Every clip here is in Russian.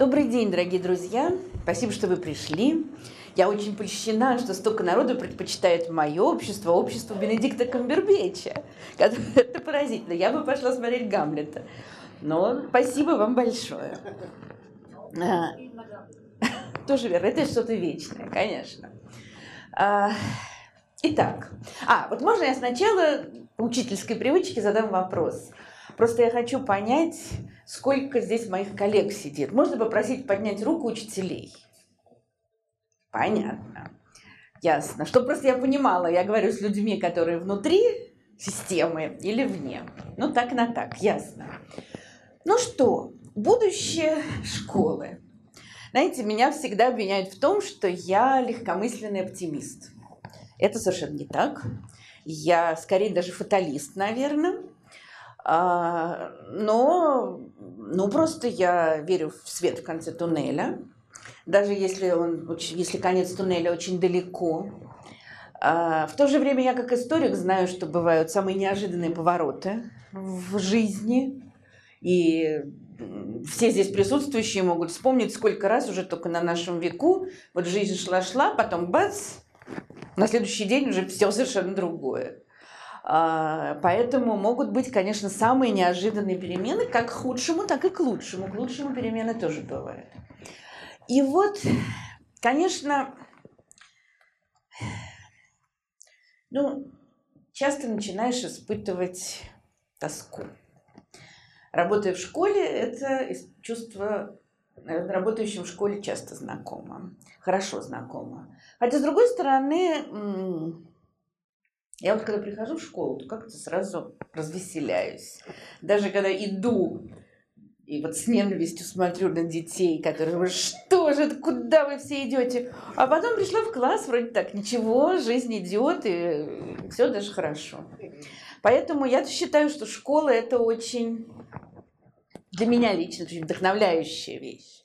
Добрый день, дорогие друзья. Спасибо, что вы пришли. Я очень польщена, что столько народу предпочитает мое общество, обществу Бенедикта Камбербетча. Это поразительно. Я бы пошла смотреть Гамлета. Но спасибо вам большое. Тоже верно. Это что-то вечное, конечно. Итак, вот можно я сначала по учительской привычке задам вопрос? Просто я хочу понять, сколько здесь моих коллег сидит. Можно попросить поднять руку учителей? Понятно. Ясно. Чтобы просто я понимала, я говорю с людьми, которые внутри системы или вне. Ну, так на так. Ясно. Ну что, будущее школы. Знаете, меня всегда обвиняют в том, что я легкомысленный оптимист. Это совершенно не так. Я скорее даже фаталист, наверное. Но просто я верю в свет в конце туннеля. Даже если конец туннеля очень далеко. В то же время я как историк знаю, что бывают самые неожиданные повороты в жизни. И все здесь присутствующие могут вспомнить, сколько раз уже только на нашем веку вот жизнь шла-шла, потом бац, на следующий день уже все совершенно другое. Поэтому могут быть, конечно, самые неожиданные перемены, как к худшему, так и к лучшему. К лучшему перемены тоже бывают. И вот, конечно, часто начинаешь испытывать тоску. Работая в школе, это чувство, наверное, работающим в школе часто знакомо, хорошо знакомо. Хотя, с другой стороны, я вот когда прихожу в школу, то как-то сразу развеселяюсь. Даже когда иду и вот с ненавистью смотрю на детей, которые говорят, что же, куда вы все идете? А потом пришла в класс, вроде так, ничего, жизнь идет, и все даже хорошо. Поэтому я считаю, что школа – это очень, для меня лично, очень вдохновляющая вещь.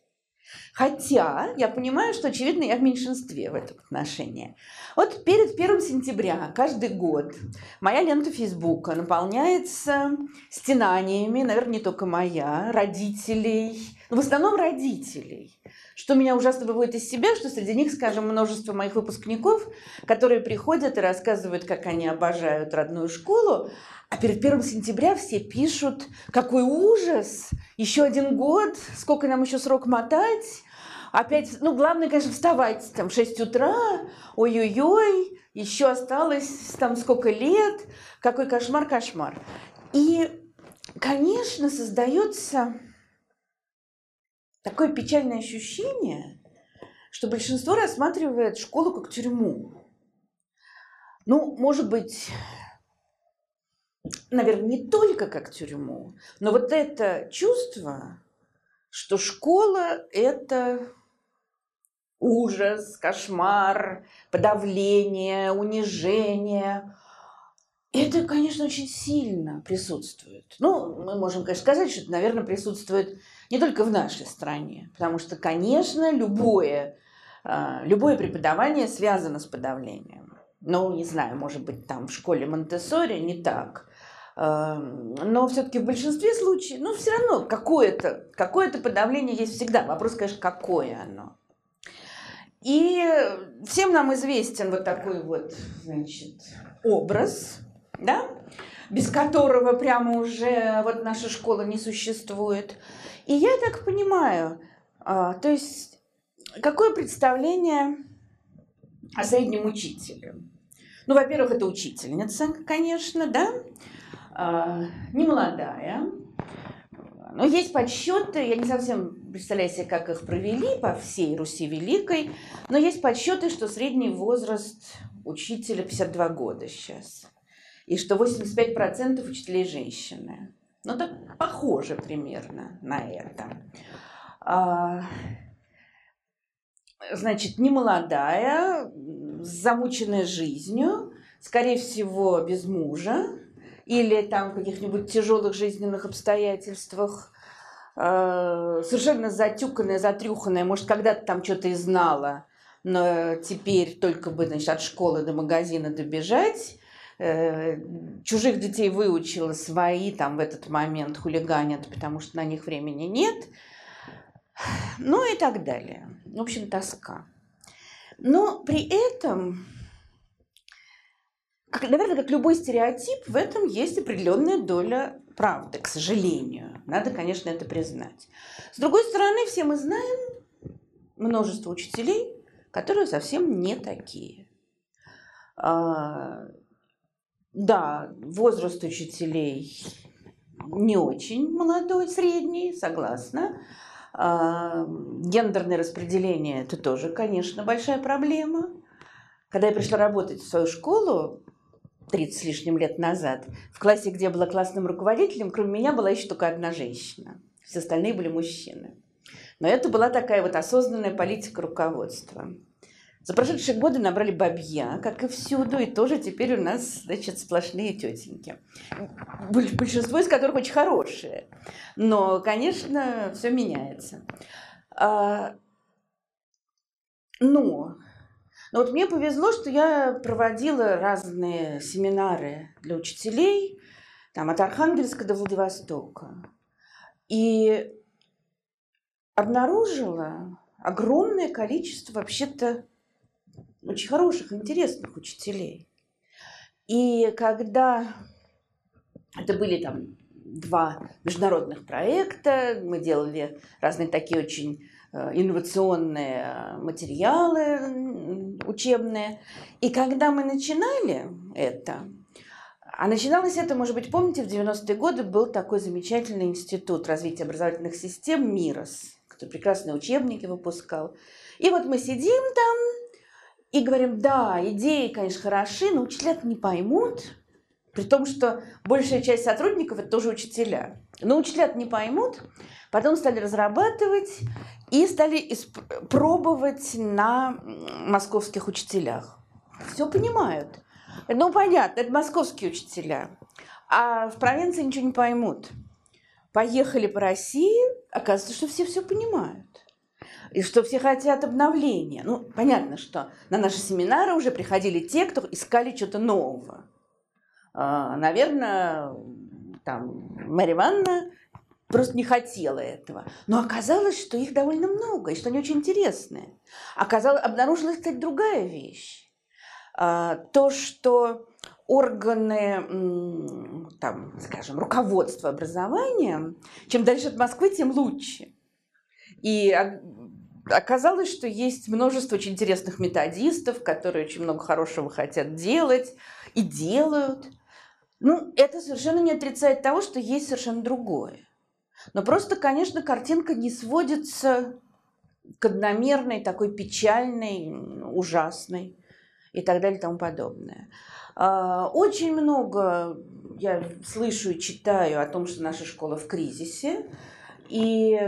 Хотя я понимаю, что, очевидно, я в меньшинстве в этом отношении. Вот перед 1 сентября каждый год моя лента Фейсбука наполняется стенаниями, наверное, не только моя, родителей, в основном родителей, что меня ужасно выводит из себя, что среди них, скажем, множество моих выпускников, которые приходят и рассказывают, как они обожают родную школу, а перед 1 сентября все пишут, какой ужас, еще один год, сколько нам еще срок мотать, опять, главное, конечно, вставать там в 6 утра, ой-ой-ой, еще осталось там сколько лет, какой кошмар. И, конечно, создается такое печальное ощущение, что большинство рассматривает школу как тюрьму. Может быть, наверное, не только как тюрьму, но вот это чувство, что школа – это ужас, кошмар, подавление, унижение. Это, конечно, очень сильно присутствует. Мы можем, конечно, сказать, что это, наверное, присутствует не только в нашей стране, потому что, конечно, любое преподавание связано с подавлением. Не знаю, может быть, там в школе Монтессори не так. Но все-таки в большинстве случаев, все равно какое-то подавление есть всегда. Вопрос, конечно, какое оно. И всем нам известен вот такой вот, образ, да, без которого прямо уже вот наша школа не существует. И я так понимаю, то есть какое представление о среднем учителе? Во-первых, это учительница, конечно, да, не молодая. Но есть подсчеты, я не совсем представляю себе, как их провели по всей Руси Великой, но есть подсчеты, что средний возраст учителя 52 года сейчас. И что 85% учителей женщины. Так похоже примерно на это. Немолодая, замученная жизнью, скорее всего, без мужа или там в каких-нибудь тяжелых жизненных обстоятельствах, совершенно затюканная, затрюханная, может, когда-то там что-то и знала, но теперь только бы, от школы до магазина добежать. Чужих детей выучила, свои там в этот момент хулиганят, потому что на них времени нет. Ну и так далее. В общем, тоска. Но при этом, наверное, как любой стереотип, в этом есть определенная доля правды, к сожалению. Надо, конечно, это признать. С другой стороны, все мы знаем множество учителей, которые совсем не такие. Да, возраст учителей не очень молодой, средний, согласна. Гендерное распределение – это тоже, конечно, большая проблема. Когда я пришла работать в свою школу 30 с лишним лет назад, в классе, где я была классным руководителем, кроме меня была еще только одна женщина. Все остальные были мужчины. Но это была такая вот осознанная политика руководства. За прошедшие годы набрали бабья, как и всюду, и тоже теперь у нас, значит, сплошные тетеньки. Большинство из которых очень хорошие. Но, конечно, все меняется. Но вот мне повезло, что я проводила разные семинары для учителей, там, от Архангельска до Владивостока. И обнаружила огромное количество, вообще-то, очень хороших, интересных учителей. И когда это были там 2 международных проекта, мы делали разные такие очень инновационные материалы учебные. И когда мы начинали это, а начиналось это, может быть, помните, в 90-е годы был такой замечательный институт развития образовательных систем МИРОС, который прекрасные учебники выпускал. И вот мы сидим там и говорим, да, идеи, конечно, хороши, но учителя-то не поймут, при том, что большая часть сотрудников – это тоже учителя. Но учителя-то не поймут, потом стали разрабатывать и стали пробовать на московских учителях. Все понимают. Ну, понятно, это московские учителя, а в провинции ничего не поймут. Поехали по России, оказывается, что все все понимают. И что все хотят обновления. Ну, понятно, что на наши семинары уже приходили те, кто искали что-то нового. Наверное, там, Мария Ивановна просто не хотела этого. Но оказалось, что их довольно много, и что они очень интересные. Обнаружилась, кстати, другая вещь. То, что органы, там, скажем, руководства образованием, чем дальше от Москвы, тем лучше. И оказалось, что есть множество очень интересных методистов, которые очень много хорошего хотят делать и делают. Ну, это совершенно не отрицает того, что есть совершенно другое. Но просто, конечно, картинка не сводится к одномерной, такой печальной, ужасной и так далее и тому подобное. Очень много я слышу и читаю о том, что наша школа в кризисе. И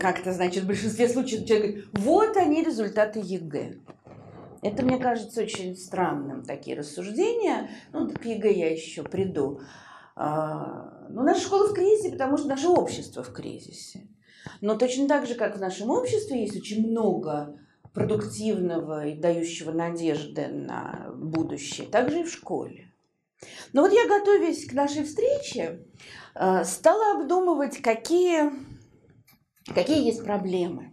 как-то, значит, в большинстве случаев человек говорит, вот они результаты ЕГЭ. Это, мне кажется, очень странным, такие рассуждения. Ну, к ЕГЭ я еще приду. Но наша школа в кризисе, потому что наше общество в кризисе. Но точно так же, как в нашем обществе есть очень много продуктивного и дающего надежды на будущее, также и в школе. Но вот я, готовясь к нашей встрече, стала обдумывать, какие есть проблемы.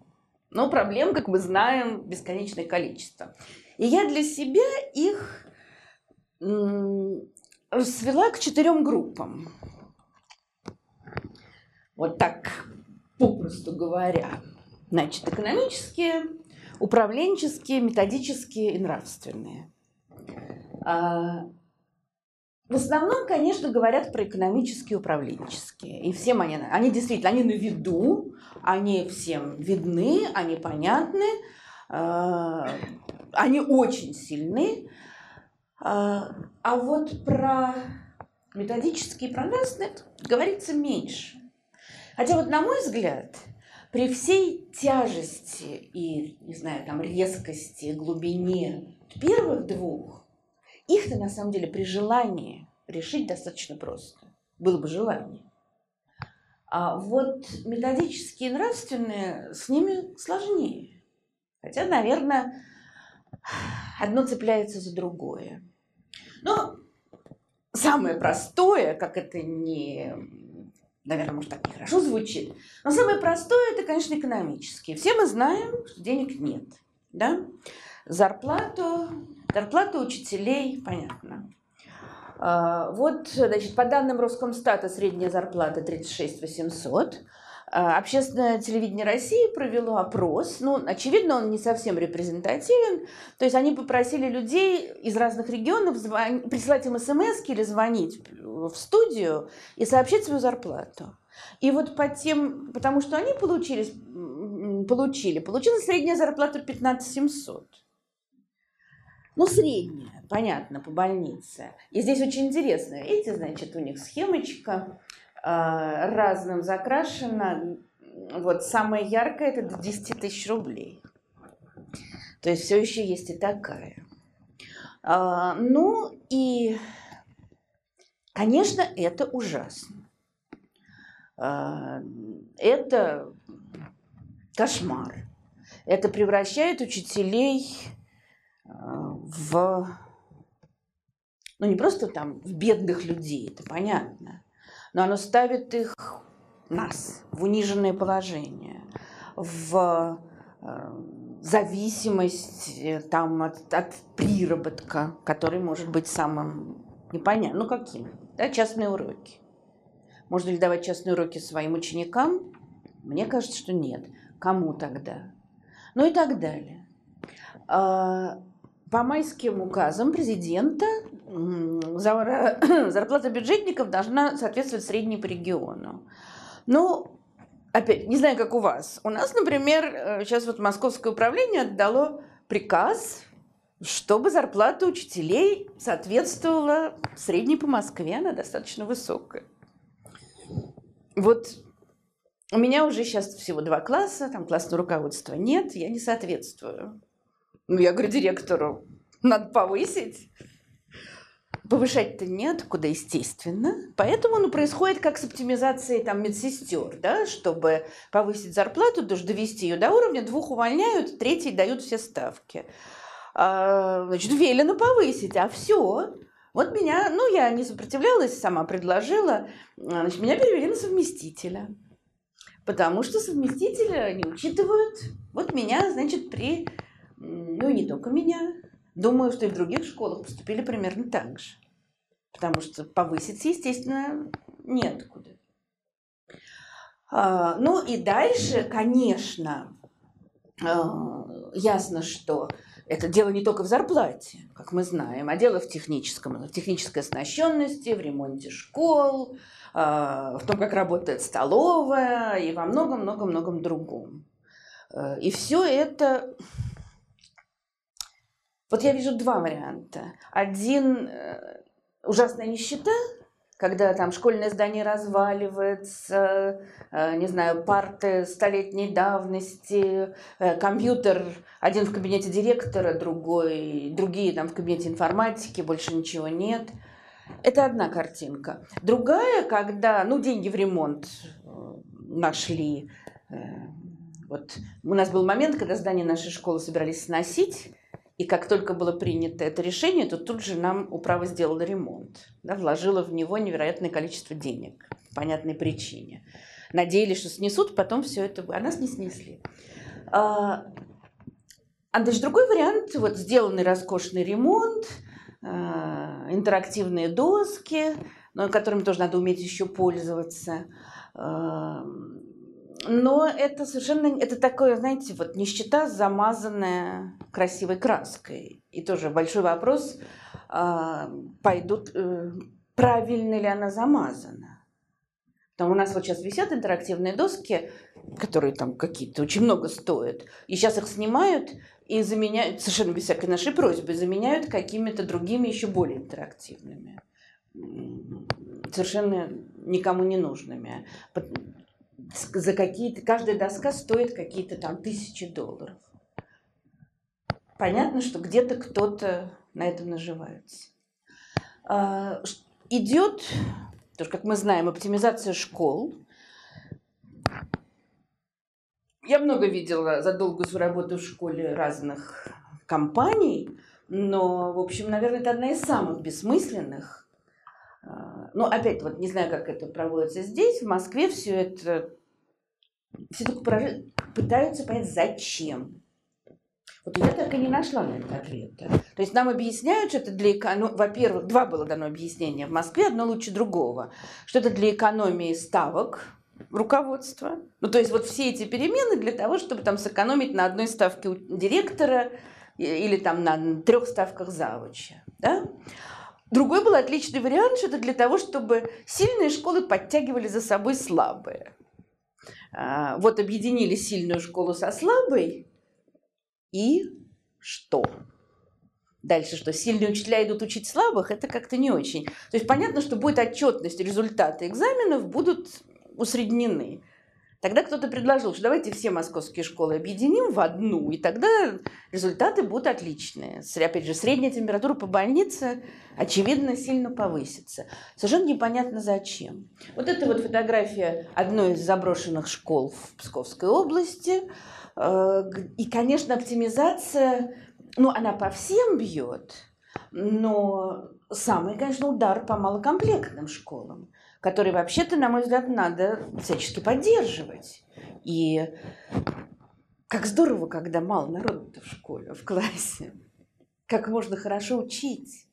Но проблем, как мы знаем, бесконечное количество. И я для себя их свела к 4 группам. Вот так, попросту говоря. Значит, экономические, управленческие, методические и нравственные. В основном, конечно, говорят про экономические и управленческие. И всем они действительно, они на виду, они всем видны, они понятны, они очень сильны. А вот про методические и про нравственные говорится меньше. Хотя вот, на мой взгляд, при всей тяжести и, не знаю, там, резкости, глубине первых двух, их-то, на самом деле, при желании решить достаточно просто. Было бы желание. А вот методические и нравственные, с ними сложнее. Хотя, наверное, одно цепляется за другое. Но самое простое, как это не наверное, может, так нехорошо звучит. Но самое простое – это, конечно, экономические. Все мы знаем, что денег нет. Да? Зарплата учителей, понятно. Вот, значит, по данным Роскомстата средняя зарплата 36 800. Общественное телевидение России провело опрос, ну, очевидно, он не совсем репрезентативен, то есть они попросили людей из разных регионов присылать им смс или звонить в студию и сообщить свою зарплату. И вот по тем, потому что они получилась средняя зарплата 15 700. Ну, средняя, понятно, по больнице. И здесь очень интересно, видите, значит, у них схемочка разным закрашена. Вот самое яркое – это до 10 тысяч рублей. То есть все еще есть и такая. Ну и, конечно, это ужасно. Это кошмар. Это превращает учителей в, ну, не просто там в бедных людей, это понятно. Но оно ставит их, нас, в униженное положение, в зависимость там, от приработка, который может быть самым непонятным, ну каким, да, частные уроки. Можно ли давать частные уроки своим ученикам? Мне кажется, что нет. Кому тогда? Ну и так далее. По майским указам президента зарплата бюджетников должна соответствовать средней по региону. Ну, опять, не знаю, как у вас. У нас, например, сейчас вот Московское управление отдало приказ, чтобы зарплата учителей соответствовала средней по Москве, она достаточно высокая. Вот у меня уже сейчас всего 2 класса, там классного руководства нет, я не соответствую. Ну, я говорю директору, надо повысить. Повышать-то неоткуда, естественно. Поэтому оно происходит как с оптимизацией там, медсестер. Да? Чтобы повысить зарплату, даже довести ее до уровня, 2 увольняют, 3 дают все ставки. Значит, велено повысить, а все. Вот меня, ну, я не сопротивлялась, сама предложила. Значит, меня перевели на совместителя. Потому что совместителя не учитывают. Вот меня, значит, ну, и не только меня. Думаю, что и в других школах поступили примерно так же. Потому что повыситься, естественно, неоткуда. Ну и дальше, конечно, ясно, что это дело не только в зарплате, как мы знаем, а дело в техническом, в технической оснащенности, в ремонте школ, в том, как работает столовая и во многом-многом-многом другом. И все это... Вот я вижу 2 варианта. Один – ужасная нищета, когда там школьное здание разваливается, не знаю, парты столетней давности, компьютер, один в кабинете директора, другие там в кабинете информатики, больше ничего нет. Это одна картинка. Другая, когда, ну, деньги в ремонт нашли. Вот у нас был момент, когда здание нашей школы собирались сносить, и как только было принято это решение, то тут же нам управа сделала ремонт. Да, вложила в него невероятное количество денег. По понятной причине. Надеялись, что снесут, потом все это... А нас не снесли. А даже другой вариант. Вот сделанный роскошный ремонт, интерактивные доски, но которыми тоже надо уметь еще пользоваться. Но это совершенно, это такое, знаете, вот нищета, замазанная красивой краской. И тоже большой вопрос, правильно ли она замазана. Там у нас вот сейчас висят интерактивные доски, которые там какие-то очень много стоят. И сейчас их снимают и заменяют, совершенно без всякой нашей просьбы, заменяют какими-то другими еще более интерактивными. Совершенно никому не нужными. За какие-то, каждая доска стоит какие-то там $1000. Понятно, что где-то кто-то на этом наживается. Идет, тоже, как мы знаем, оптимизация школ. Я много видела за долгую свою работу в школе разных компаний, но, в общем, наверное, это одна из самых бессмысленных. Ну, опять вот не знаю, как это проводится здесь, в Москве все это... Все только пытаются понять, зачем. Вот я так и не нашла на этот ответ. То есть нам объясняют, что это для экономии... Во-первых, два было дано объяснения в Москве, одно лучше другого. Что это для экономии ставок руководства. Ну, то есть вот все эти перемены для того, чтобы там сэкономить на одной ставке директора или там на 3 ставках завуча. Да? Другой был отличный вариант, что это для того, чтобы сильные школы подтягивали за собой слабые. Вот объединили сильную школу со слабой, и что? Дальше что? Сильные учителя идут учить слабых, это как-то не очень. То есть понятно, что будет отчетность, результаты экзаменов будут усреднены. Тогда кто-то предложил, что давайте все московские школы объединим в одну, и тогда результаты будут отличные. Опять же, средняя температура по больнице, очевидно, сильно повысится. Совершенно непонятно зачем. Вот это вот фотография одной из заброшенных школ в Псковской области. И, конечно, оптимизация, ну, она по всем бьет, но самый, конечно, удар по малокомплектным школам, которые вообще-то, на мой взгляд, надо всячески поддерживать. И как здорово, когда мало народу-то в школе, в классе. Как можно хорошо учить.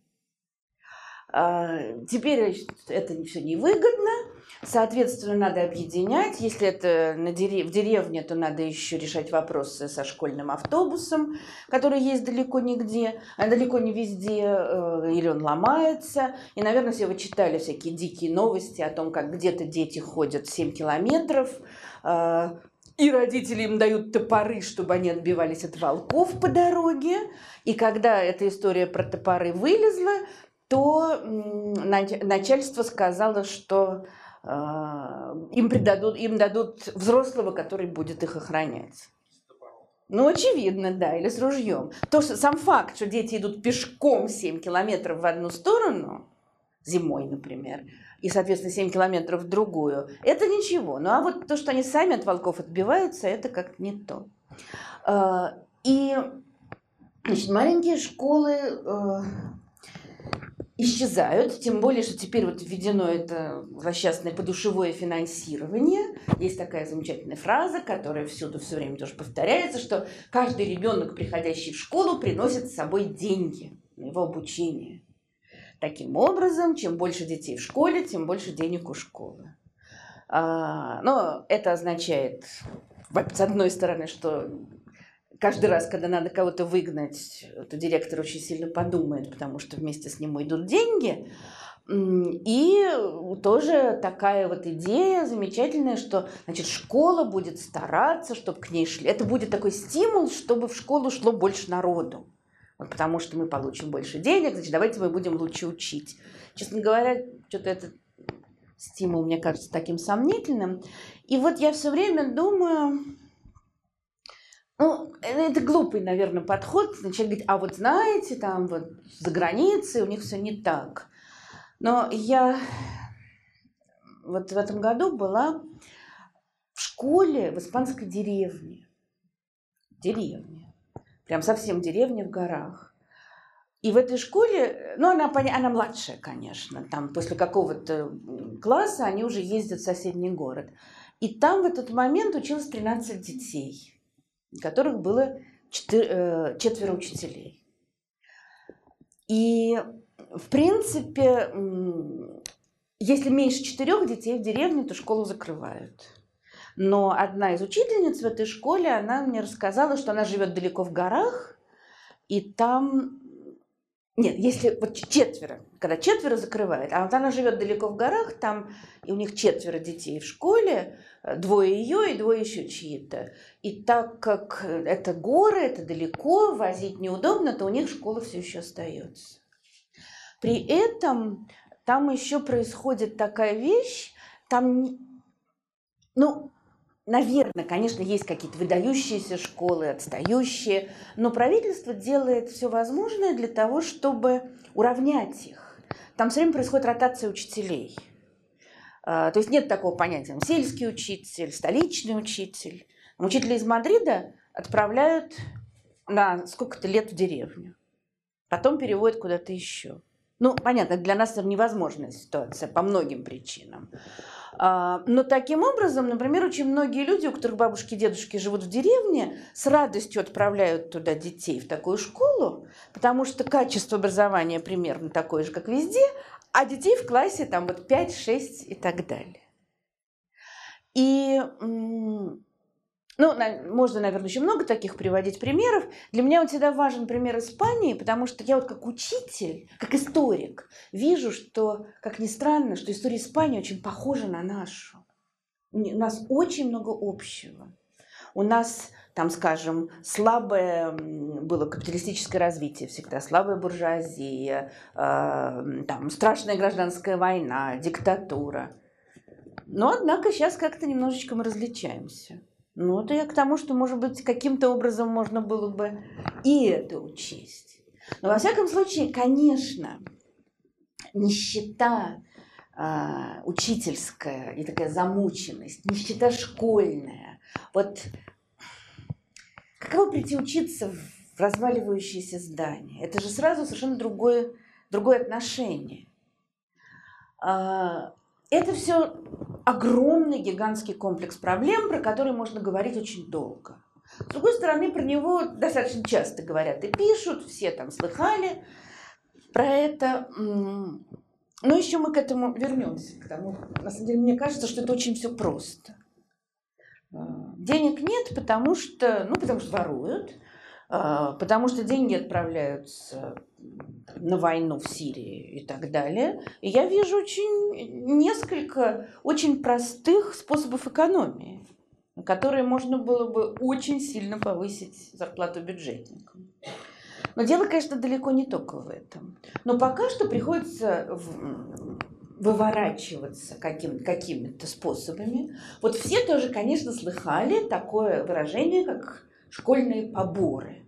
Теперь это все невыгодно. Соответственно, надо объединять. Если это в деревне, то надо еще решать вопросы со школьным автобусом, который есть далеко нигде, далеко не везде, или он ломается. И, наверное, все вы читали всякие дикие новости о том, как где-то дети ходят 7 километров, и родители им дают топоры, чтобы они отбивались от волков по дороге. И когда эта история про топоры вылезла, то начальство сказало, что им дадут взрослого, который будет их охранять. Ну, очевидно, да, или с ружьем. То, что сам факт, что дети идут пешком 7 километров в одну сторону, зимой, например, и, соответственно, 7 километров в другую, это ничего. Ну, а вот то, что они сами от волков отбиваются, это как-то не то. И, значит, маленькие школы... исчезают, тем более, что теперь вот введено это злосчастное подушевое финансирование. Есть такая замечательная фраза, которая всюду все время тоже повторяется, что каждый ребенок, приходящий в школу, приносит с собой деньги на его обучение. Таким образом, чем больше детей в школе, тем больше денег у школы. Но это означает, с одной стороны, что... Каждый раз, когда надо кого-то выгнать, то директор очень сильно подумает, потому что вместе с ним идут деньги. И тоже такая вот идея замечательная, что, значит, школа будет стараться, чтобы к ней шли. Это будет такой стимул, чтобы в школу шло больше народу. Вот потому что мы получим больше денег, значит, давайте мы будем лучше учить. Честно говоря, что-то этот стимул, мне кажется, таким сомнительным. И вот я все время думаю... Ну, это глупый, наверное, подход. Человек говорит, а вот знаете, там вот за границей у них все не так. Но я вот в этом году была в школе в испанской деревне. Деревня. Прям совсем деревня в горах. И в этой школе, ну, она младшая, конечно. Там после какого-то класса они уже ездят в соседний город. И там в этот момент училось 13 детей, которых было 4 учителей. И, в принципе, если меньше 4 детей в деревне, то школу закрывают. Но одна из учительниц в этой школе, она мне рассказала, что она живет далеко в горах, и там... Нет, если вот 4, когда 4 закрывают, а вот она живет далеко в горах, там и у них 4 детей в школе, 2 ее и 2 еще чьи-то. И так как это горы, это далеко, возить неудобно, то у них школа все еще остается. При этом там еще происходит такая вещь, там, ну, наверное, конечно, есть какие-то выдающиеся школы, отстающие, но правительство делает все возможное для того, чтобы уравнять их. Там все время происходит ротация учителей. То есть нет такого понятия сельский учитель, столичный учитель. Учителей из Мадрида отправляют на сколько-то лет в деревню, потом переводят куда-то еще. Ну, понятно, для нас это невозможная ситуация по многим причинам. Но таким образом, например, очень многие люди, у которых бабушки и дедушки живут в деревне, с радостью отправляют туда детей в такую школу, потому что качество образования примерно такое же, как везде, а детей в классе там вот 5-6 и так далее. И, можно, наверное, еще много таких приводить примеров. Для меня вот всегда важен пример Испании, потому что я вот как учитель, как историк, вижу, что, как ни странно, что история Испании очень похожа на нашу. У нас очень много общего. У нас, там, скажем, слабое было капиталистическое развитие всегда, слабая буржуазия, там, страшная гражданская война, диктатура. Но, однако, сейчас как-то немножечко мы различаемся. Ну, это я к тому, что, может быть, каким-то образом можно было бы и это учесть. Но, во всяком случае, конечно, нищета учительская и такая замученность, нищета школьная. Вот каково прийти учиться в разваливающееся здание? Это же сразу совершенно другое отношение. Это все огромный, гигантский комплекс проблем, про который можно говорить очень долго. С другой стороны, про него достаточно часто говорят и пишут, все там слыхали про это. Но еще мы к этому вернемся. На самом деле, мне кажется, что это очень все просто. Денег нет, потому что воруют, потому что деньги отправляются на войну в Сирии и так далее. И я вижу несколько очень простых способов экономии, на которые можно было бы очень сильно повысить зарплату бюджетникам. Но дело, конечно, далеко не только в этом. Но пока что приходится выворачиваться какими-то способами. Вот все тоже, конечно, слыхали такое выражение, как школьные поборы.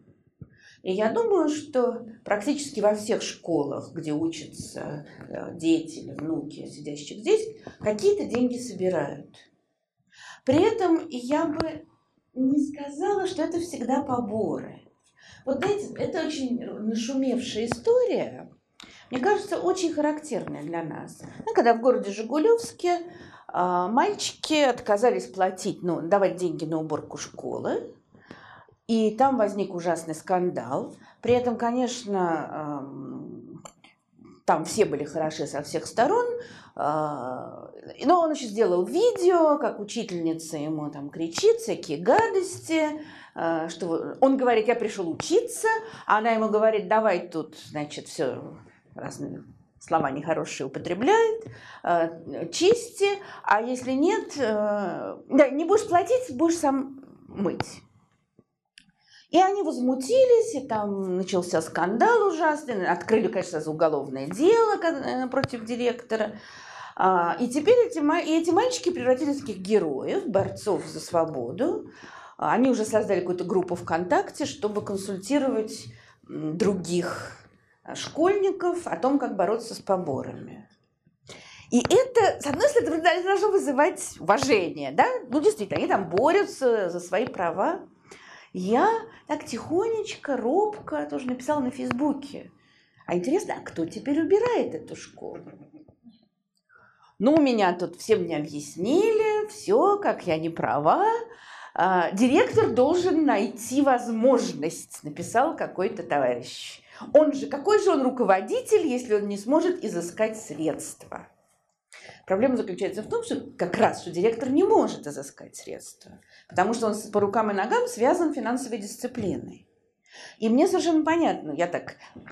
И я думаю, что практически во всех школах, где учатся дети или внуки сидящих здесь, какие-то деньги собирают. При этом я бы не сказала, что это всегда поборы. Вот знаете, это очень нашумевшая история, мне кажется, очень характерная для нас. Когда в городе Жигулевске мальчики отказались платить, давать деньги на уборку школы, и там возник ужасный скандал. При этом, конечно, там все были хороши со всех сторон. Но он еще сделал видео, как учительница ему там кричит всякие гадости. Что он говорит, я пришел учиться, а она ему говорит, давай тут, значит, все разные слова нехорошие употребляет, чисти, а если нет, не будешь платить, будешь сам мыть. И они возмутились, и там начался скандал ужасный. Открыли, конечно, уголовное дело против директора. И теперь эти мальчики превратились в таких героев, борцов за свободу. Они уже создали какую-то группу ВКонтакте, чтобы консультировать других школьников о том, как бороться с поборами. И это, с одной стороны, должно вызывать уважение. Да? Действительно, они там борются за свои права. Я так тихонечко, робко тоже написала на Фейсбуке. А интересно, а кто теперь убирает эту школу? Меня тут все мне объяснили, все, как я не права. Директор должен найти возможность, написал какой-то товарищ. Какой же он руководитель, если он не сможет изыскать средства? Проблема заключается в том, что как раз что директор не может изыскать средства, потому что он по рукам и ногам связан финансовой дисциплиной. И мне совершенно понятно,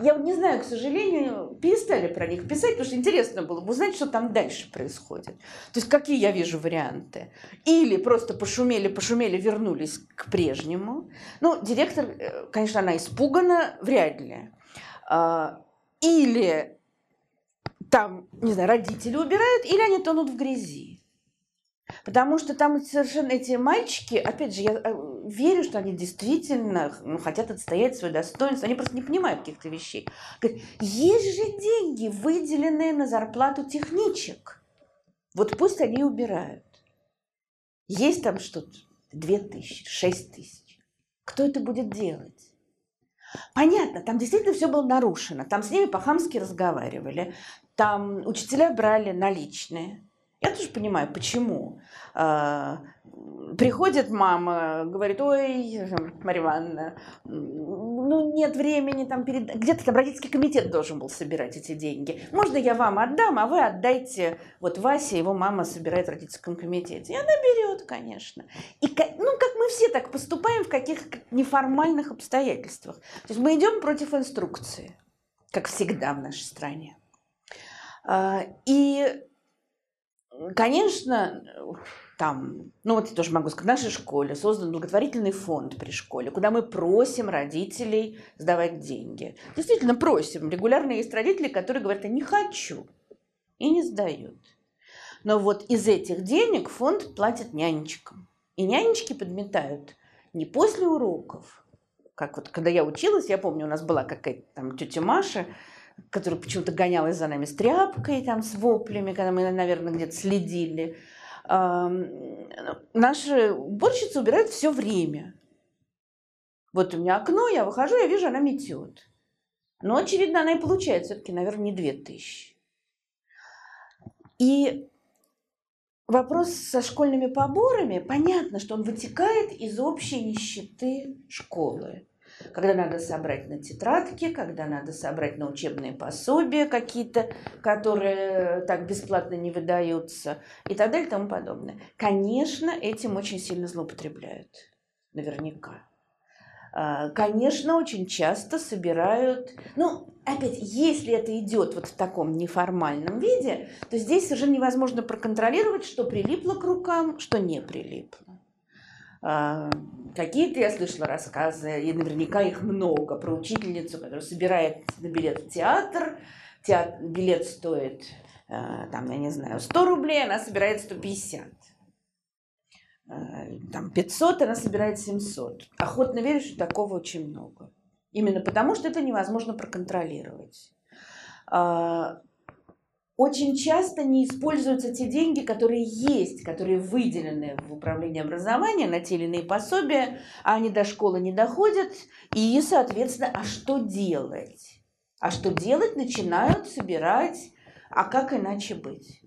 я не знаю, к сожалению, перестали про них писать, потому что интересно было бы узнать, что там дальше происходит. То есть какие я вижу варианты. Или просто пошумели, вернулись к прежнему. Директор, конечно, она испугана, вряд ли. Или там, не знаю, родители убирают, или они тонут в грязи. Потому что там совершенно эти мальчики, опять же, я верю, что они действительно хотят отстоять свое достоинство, они просто не понимают каких-то вещей. Говорят, есть же деньги, выделенные на зарплату техничек. Вот пусть они и убирают. Есть там что-то 2000, 6000. Кто это будет делать? Понятно, там действительно все было нарушено. Там с ними по-хамски разговаривали. Там учителя брали наличные. Я тоже понимаю, почему. Приходит мама, говорит: ой, Марья Ивановна, ну нет времени, там где-то там родительский комитет должен был собирать эти деньги. Можно я вам отдам, а вы отдайте, вот Вася, его мама собирает в родительском комитете. И она берет, конечно. И, ну, как мы все так поступаем в каких-то неформальных обстоятельствах. То есть мы идем против инструкции, как всегда в нашей стране. И, конечно, там, ну вот я тоже могу сказать, в нашей школе создан благотворительный фонд при школе, куда мы просим родителей сдавать деньги. Действительно просим. Регулярно есть родители, которые говорят: я не хочу, и не сдают. Но вот из этих денег фонд платит нянечкам. И нянечки подметают не после уроков. Как вот когда я училась, я помню, у нас была какая-то там тетя Маша, которая почему-то гонялась за нами с тряпкой, там, с воплями, когда мы, наверное, где-то следили. Наши уборщицы убирают все время. Вот у меня окно, я выхожу, я вижу, она метет. Но, очевидно, она и получает все-таки, наверное, не 2000. И вопрос со школьными поборами, понятно, что он вытекает из общей нищеты школы. Когда надо собрать на тетрадки, когда надо собрать на учебные пособия какие-то, которые так бесплатно не выдаются, и так далее, и тому подобное. Конечно, этим очень сильно злоупотребляют. Наверняка. Конечно, очень часто собирают... Ну, опять, если это идет вот в таком неформальном виде, то здесь совершенно невозможно проконтролировать, что прилипло к рукам, что не прилипло. Какие-то я слышала рассказы, и наверняка их много, про учительницу, которая собирает на билет в театр. Билет стоит, там, я не знаю, 100 рублей, она собирает 150. Там 500, она собирает 700. Охотно верю, что такого очень много. Именно потому, что это невозможно проконтролировать. Очень часто не используются те деньги, которые есть, которые выделены в управлении образования на те или иные пособия, а они до школы не доходят. И, соответственно, а что делать? А что делать? Начинают собирать, а как иначе быть?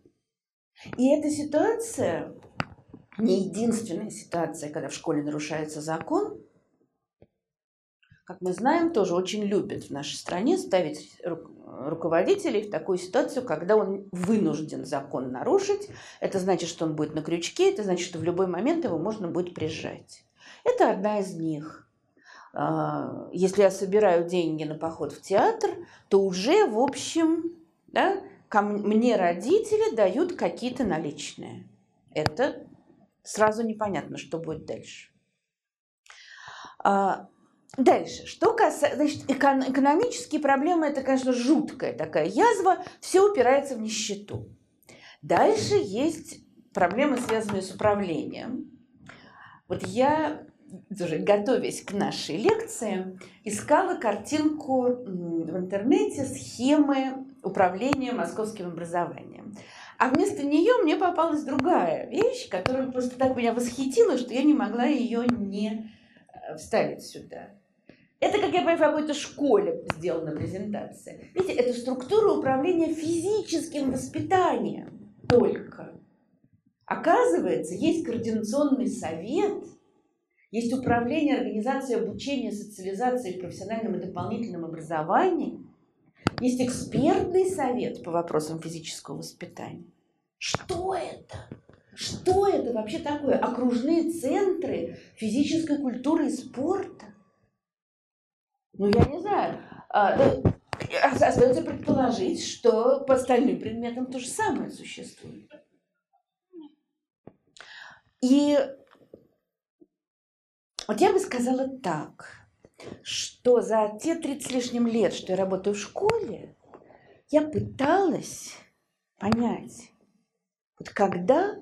И эта ситуация не единственная ситуация, когда в школе нарушается закон. Как мы знаем, тоже очень любят в нашей стране ставить руководителей в такую ситуацию, когда он вынужден закон нарушить. Это значит, что он будет на крючке, это значит, что в любой момент его можно будет прижать. Это одна из них. Если я собираю деньги на поход в театр, то уже, в общем, да, мне родители дают какие-то наличные. Это сразу непонятно, что будет дальше. Дальше, что касается, значит, экономические проблемы, это, конечно, жуткая такая язва, все упирается в нищету. Дальше есть проблемы, связанные с управлением. Вот я, тоже готовясь к нашей лекции, искала картинку в интернете схемы управления московским образованием. А вместо нее мне попалась другая вещь, которая просто так меня восхитила, что я не могла ее не вставить сюда. Это, как я понимаю, в какой-то школе сделана презентация. Видите, это структура управления физическим воспитанием только. Оказывается, есть координационный совет, есть управление организацией обучения, социализации, профессиональном и дополнительном образовании, есть экспертный совет по вопросам физического воспитания. Что это? Что это вообще такое? Окружные центры физической культуры и спорта? Ну, я не знаю. Остается предположить, что по остальным предметам то же самое существует. И вот я бы сказала так, что за те 30 с лишним лет, что я работаю в школе, я пыталась понять, вот когда...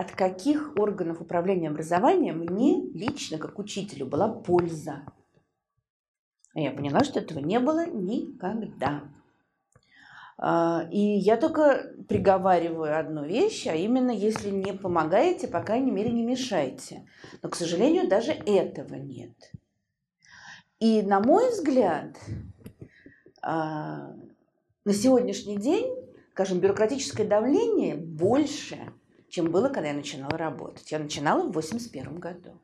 От каких органов управления образованием мне лично, как учителю, была польза? А я поняла, что этого не было никогда. И я только приговариваю одну вещь, а именно, если не помогаете, по крайней мере, не мешайте. Но, к сожалению, даже этого нет. И, на мой взгляд, на сегодняшний день, скажем, бюрократическое давление больше, чем было, когда я начинала работать. Я начинала в 1981 году.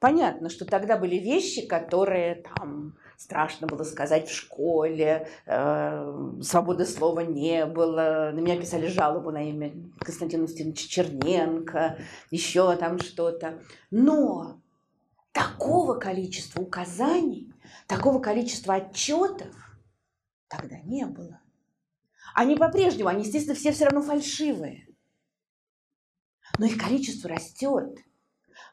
Понятно, что тогда были вещи, которые там страшно было сказать в школе, свободы слова не было, на меня писали жалобу на имя Константина Устиновича Черненко, еще там что-то. Но такого количества указаний, такого количества отчетов тогда не было. Они по-прежнему, они, естественно, все равно фальшивые. Но их количество растет.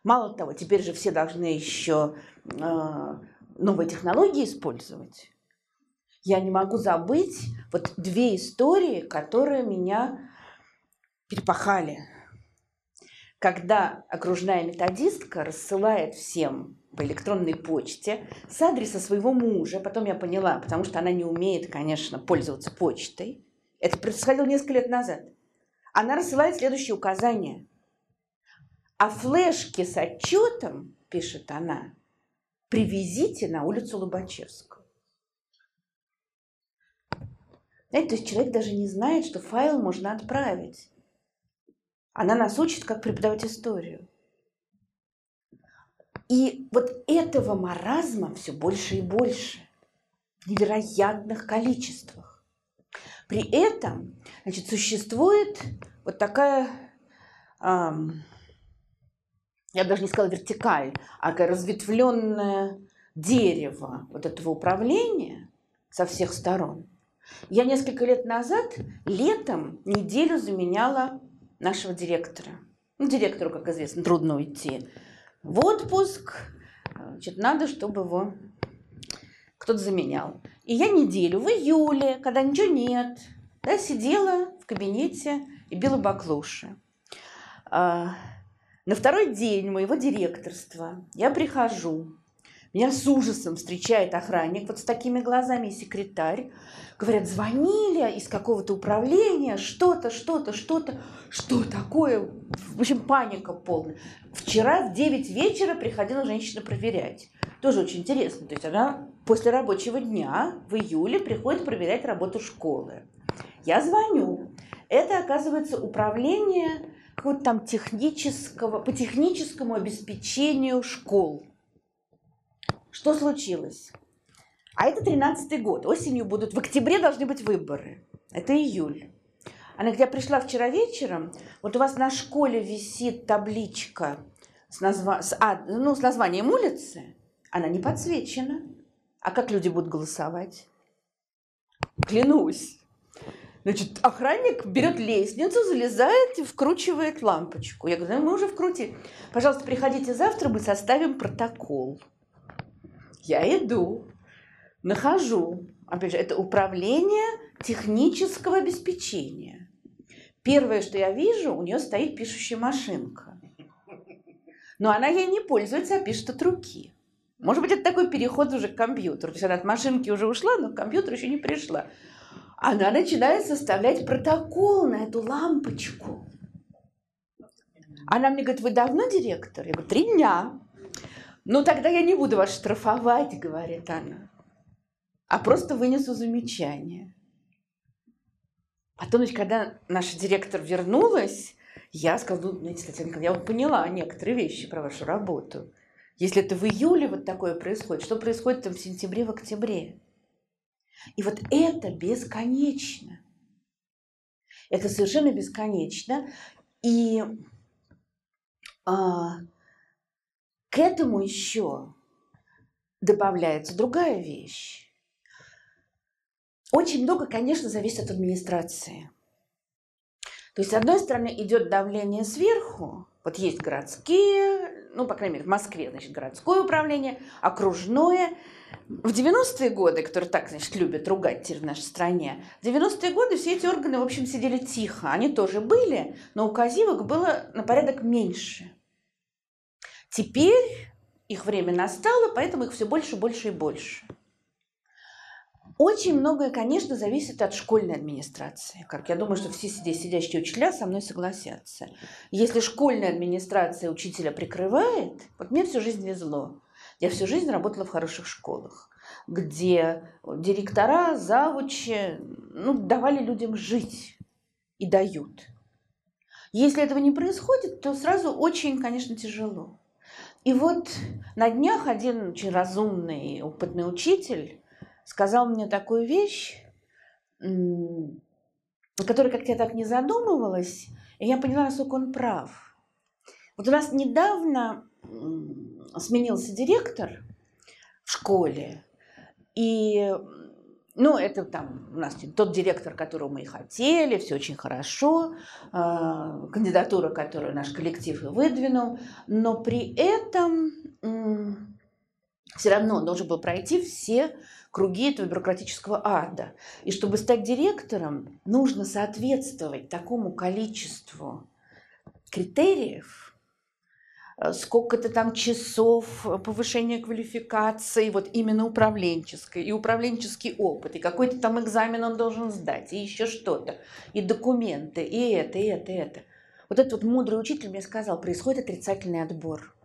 Мало того, теперь же все должны еще новые технологии использовать. Я не могу забыть вот две истории, которые меня перепахали. Когда окружная методистка рассылает всем по электронной почте с адреса своего мужа, потом я поняла, потому что она не умеет, конечно, пользоваться почтой. Это происходило несколько лет назад. Она рассылает следующие указания. А флешки с отчетом, пишет она, привезите на улицу Лобачевскую. Знаете, то есть человек даже не знает, что файл можно отправить. Она нас учит, как преподавать историю. И вот этого маразма все больше и больше, в невероятных количествах. При этом, значит, существует вот такая... я бы даже не сказала вертикаль, а разветвленное дерево вот этого управления со всех сторон. Я несколько лет назад летом неделю заменяла нашего директора. Ну, директору, как известно, трудно уйти в отпуск. Значит, надо, чтобы его кто-то заменял. И я неделю в июле, когда ничего нет, да, сидела в кабинете и била баклуши. На второй день моего директорства я прихожу, меня с ужасом встречает охранник, вот с такими глазами, и секретарь. Говорят, звонили из какого-то управления, что такое, в общем, паника полная. Вчера в 9 вечера приходила женщина проверять. Тоже очень интересно, то есть она после рабочего дня в июле приходит проверять работу школы. Я звоню, это, оказывается, управление... вот там технического, по техническому обеспечению школ. Что случилось? А это 13-й год. Осенью будут, в октябре должны быть выборы. Это июль. Она говорит, я пришла вчера вечером, вот у вас на школе висит табличка с названием улицы, она не подсвечена. А как люди будут голосовать? Клянусь. Значит, охранник берет лестницу, залезает и вкручивает лампочку. Я говорю, мы уже вкрутили. Пожалуйста, приходите завтра, мы составим протокол. Я иду, нахожу, опять же, это управление технического обеспечения. Первое, что я вижу, у нее стоит пишущая машинка. Но она ей не пользуется, а пишет от руки. Может быть, это такой переход уже к компьютеру. То есть она от машинки уже ушла, но к компьютеру еще не пришла. Она начинает составлять протокол на эту лампочку. Она мне говорит, вы давно директор? Я говорю, 3 дня. Ну, тогда я не буду вас штрафовать, говорит она, а просто вынесу замечание. Потом, когда наша директор вернулась, я сказала, ну, знаете, Татьяна Николаевна, я вот поняла некоторые вещи про вашу работу. Если это в июле вот такое происходит, что происходит там в сентябре, в октябре? И вот это бесконечно. Это совершенно бесконечно. И к этому еще добавляется другая вещь. Очень много, конечно, зависит от администрации. То есть, с одной стороны, идет давление сверху. Вот есть городские, ну, по крайней мере, в Москве, значит, городское управление, окружное. В 90-е годы, которые так, значит, любят ругать теперь в нашей стране, в 90-е годы все эти органы, в общем, сидели тихо. Они тоже были, но указивок было на порядок меньше. Теперь их время настало, поэтому их все больше, больше и больше. Очень многое, конечно, зависит от школьной администрации. Как я думаю, что все здесь сидящие учителя со мной согласятся. Если школьная администрация учителя прикрывает, вот мне всю жизнь везло. Я всю жизнь работала в хороших школах, где директора, завучи, давали людям жить и дают. Если этого не происходит, то сразу очень, конечно, тяжело. И вот на днях один очень разумный, опытный учитель сказал мне такую вещь, о которой как-то я так не задумывалась, и я поняла, насколько он прав. Вот у нас недавно сменился директор в школе, и, это там у нас тот директор, которого мы и хотели, все очень хорошо, кандидатура, которую наш коллектив и выдвинул, но при этом все равно он должен был пройти все круги этого бюрократического ада. И чтобы стать директором, нужно соответствовать такому количеству критериев, сколько-то там часов повышения квалификации, вот именно управленческой, и управленческий опыт, и какой-то там экзамен он должен сдать, и еще что-то, и документы, и это, и это, и это. Вот этот вот мудрый учитель мне сказал, происходит отрицательный отбор.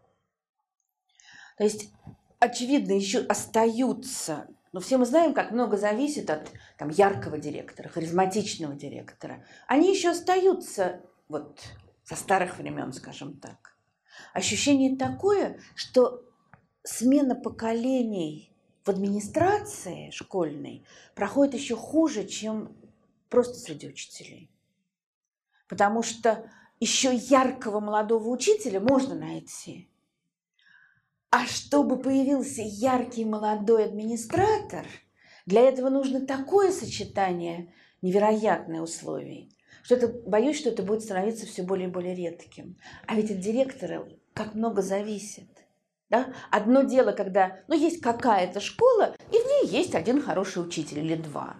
То есть, очевидно, еще остаются, но все мы знаем, как много зависит от там, яркого директора, харизматичного директора. Они еще остаются, вот, со старых времен, скажем так. Ощущение такое, что смена поколений в администрации школьной проходит еще хуже, чем просто среди учителей. Потому что еще яркого молодого учителя можно найти. А чтобы появился яркий молодой администратор, для этого нужно такое сочетание невероятных условий, что-то, боюсь, что это будет становиться все более и более редким. А ведь от директора как много зависит. Да? Одно дело, когда есть какая-то школа, и в ней есть один хороший учитель или два.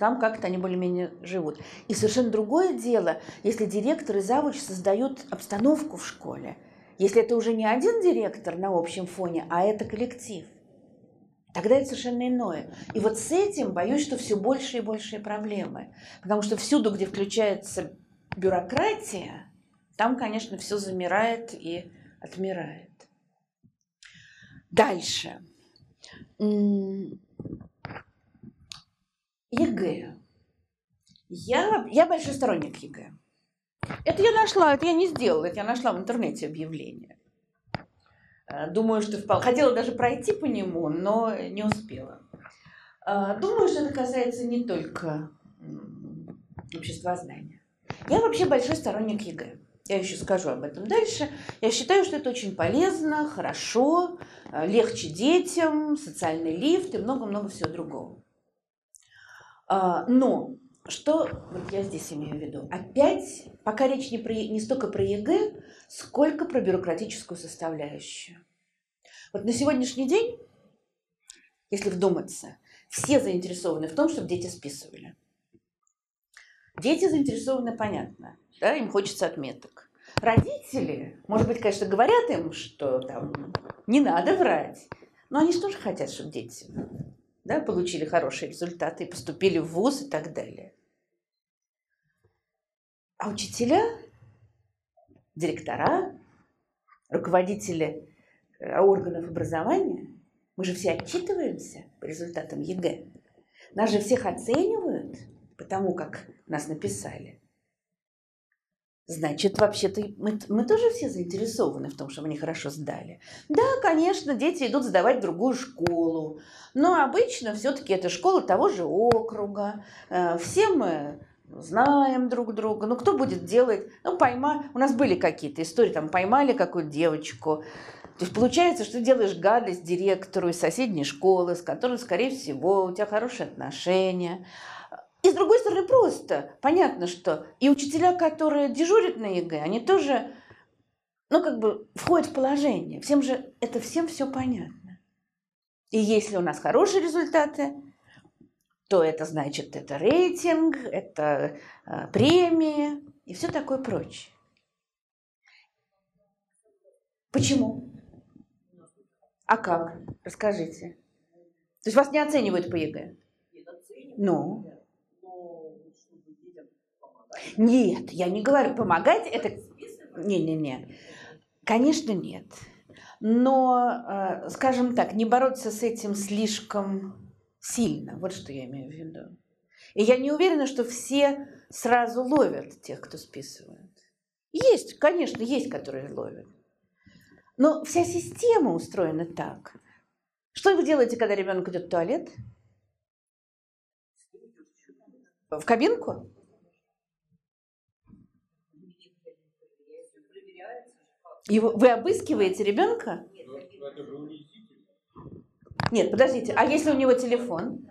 Там как-то они более-менее живут. И совершенно другое дело, если директор и завуч создают обстановку в школе. Если это уже не один директор на общем фоне, а это коллектив. Тогда это совершенно иное. И вот с этим, боюсь, что все больше и больше проблемы. Потому что всюду, где включается бюрократия, там, конечно, все замирает и отмирает. Дальше. ЕГЭ. Я большой сторонник ЕГЭ. Это я нашла, это я не сделала, это я нашла в интернете объявление. Думаю, что вполне. Хотела даже пройти по нему, но не успела. Думаю, что это касается не только обществознания. Я вообще большой сторонник ЕГЭ. Я еще скажу об этом дальше. Я считаю, что это очень полезно, хорошо, легче детям, социальный лифт и много-много всего другого. Но что вот я здесь имею в виду? Опять, пока речь не столько про ЕГЭ, сколько про бюрократическую составляющую. Вот на сегодняшний день, если вдуматься, все заинтересованы в том, чтобы дети списывали. Дети заинтересованы, понятно, да, им хочется отметок. Родители, может быть, конечно, говорят им, что там не надо врать, но они же тоже хотят, чтобы дети... Да, получили хорошие результаты, поступили в вуз и так далее. А учителя, директора, руководители органов образования, мы же все отчитываемся по результатам ЕГЭ. Нас же всех оценивают по тому, как нас написали. Значит, вообще-то мы тоже все заинтересованы в том, чтобы они хорошо сдали. Да, конечно, дети идут сдавать в другую школу, но обычно все-таки это школа того же округа. Все мы знаем друг друга. Кто будет делать? У нас были какие-то истории, там поймали какую-то девочку. То есть получается, что ты делаешь гадость директору из соседней школы, с которой, скорее всего, у тебя хорошие отношения. И с другой стороны, просто понятно, что и учителя, которые дежурят на ЕГЭ, они тоже, входят в положение. Всем все понятно. И если у нас хорошие результаты, то это значит, это рейтинг, это премии и все такое прочее. Почему? А как? Расскажите. То есть вас не оценивают по ЕГЭ? Ну. Нет, я не говорю помогать, это... Не-не-не, конечно, нет. но, скажем так, не бороться с этим слишком сильно, вот что я имею в виду. И я не уверена, что все сразу ловят тех, кто списывает. Есть, конечно, есть, которые ловят. Но вся система устроена так. Что вы делаете, когда ребенок идет в туалет? В кабинку? Вы обыскиваете ребенка? Нет, подождите, а если у него телефон?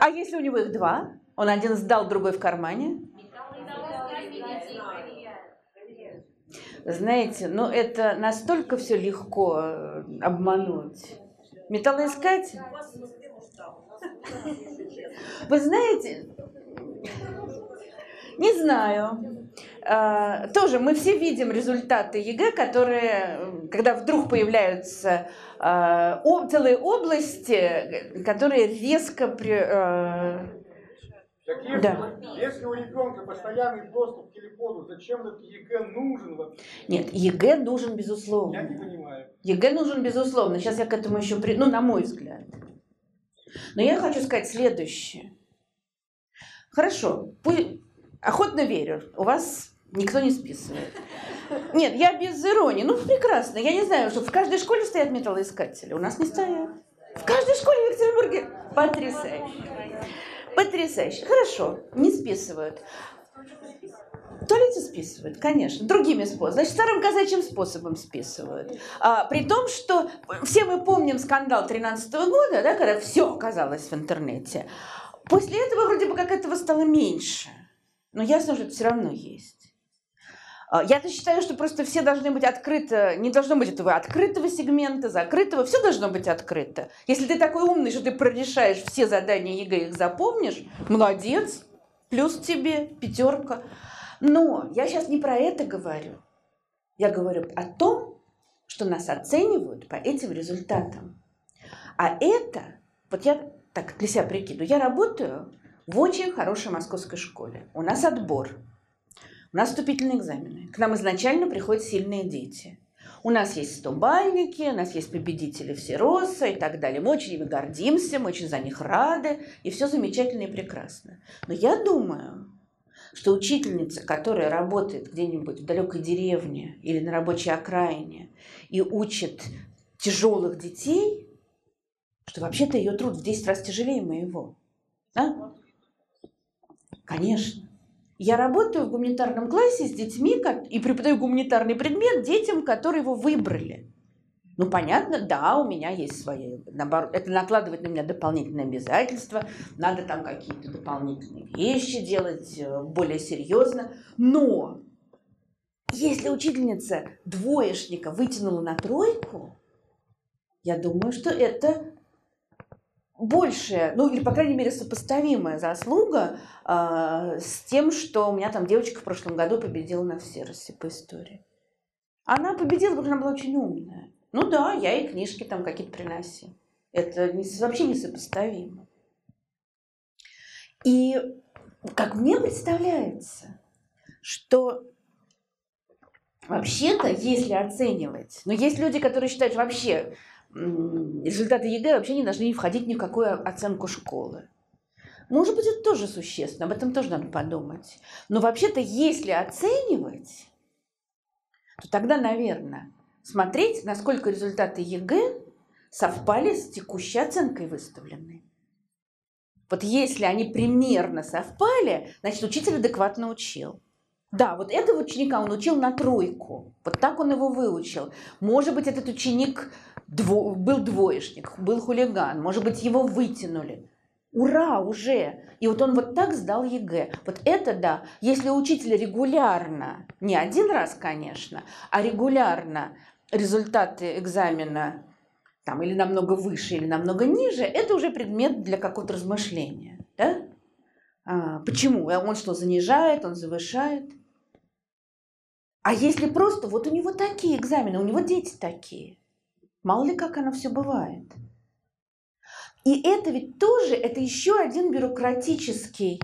А если у него их два? Он один сдал, другой в кармане? Знаете, ну это настолько все легко обмануть. Металлоискатель? Вы знаете, не знаю. Тоже мы все видим результаты ЕГЭ, которые, когда вдруг появляются целые области, которые резко... Так если, да. Если у ребенка постоянный доступ к телефону, зачем этот ЕГЭ нужен? Нет, ЕГЭ нужен, безусловно. Я не понимаю. ЕГЭ нужен, безусловно. Сейчас я к этому еще приду, ну, на мой взгляд. Но я хочу сказать следующее. Хорошо, охотно верю, у вас никто не списывает. Нет, я без иронии. Ну, прекрасно. Я не знаю, что в каждой школе стоят металлоискатели. У нас не стоят. В каждой школе в Екатеринбурге. Потрясающе. Потрясающе. Хорошо, не списывают. В туалете списывают, конечно, другими способами. Значит, старым казачьим способом списывают. При том, что все мы помним скандал 13-го года, да, когда все оказалось в интернете. После этого вроде бы как этого стало меньше. Но ясно, что это все равно есть. Я-то считаю, что просто все должны быть открыты, не должно быть этого открытого сегмента, закрытого, все должно быть открыто. Если ты такой умный, что ты прорешаешь все задания ЕГЭ, их запомнишь, молодец, плюс тебе, пятерка. Но я сейчас не про это говорю. Я говорю о том, что нас оценивают по этим результатам. А это, вот я так для себя прикидываю, я работаю в очень хорошей московской школе. У нас отбор. У нас вступительные экзамены. К нам изначально приходят сильные дети. У нас есть 100-бальники, у нас есть победители всероса и так далее. Мы очень ими гордимся, мы очень за них рады. И все замечательно и прекрасно. Но я думаю, что учительница, которая работает где-нибудь в далекой деревне или на рабочей окраине и учит тяжелых детей, что вообще-то ее труд в 10 раз тяжелее моего. А? Конечно. Я работаю в гуманитарном классе с детьми и преподаю гуманитарный предмет детям, которые его выбрали. Ну, понятно, да, у меня есть свои... Это накладывает на меня дополнительные обязательства, надо там какие-то дополнительные вещи делать более серьезно. Но если учительница двоечника вытянула на тройку, я думаю, что это... большая, ну или, по крайней мере, сопоставимая заслуга с тем, что у меня там девочка в прошлом году победила на всеросе по истории. Она победила, потому что она была очень умная. Ну да, я ей книжки там какие-то приносила. Это вообще несопоставимо. И как мне представляется, что вообще-то, если оценивать, но есть люди, которые считают, что вообще... результаты ЕГЭ вообще не должны входить ни в какую оценку школы. Может быть, это тоже существенно, об этом тоже надо подумать. Но вообще-то, если оценивать, то тогда, наверное, смотреть, насколько результаты ЕГЭ совпали с текущей оценкой выставленной. Вот если они примерно совпали, значит, учитель адекватно учил. Да, вот этого ученика он учил на тройку, вот так он его выучил. Может быть, этот ученик был двоечник, был хулиган, может быть, его вытянули. Ура, уже! И вот он вот так сдал ЕГЭ. Вот это да, если учитель регулярно, не один раз, конечно, а регулярно результаты экзамена там, или намного выше, или намного ниже, это уже предмет для какого-то размышления, да? Почему? Он что, занижает, он завышает? А если просто, вот у него такие экзамены, у него дети такие. Мало ли как оно все бывает. И это ведь тоже, это еще один бюрократический,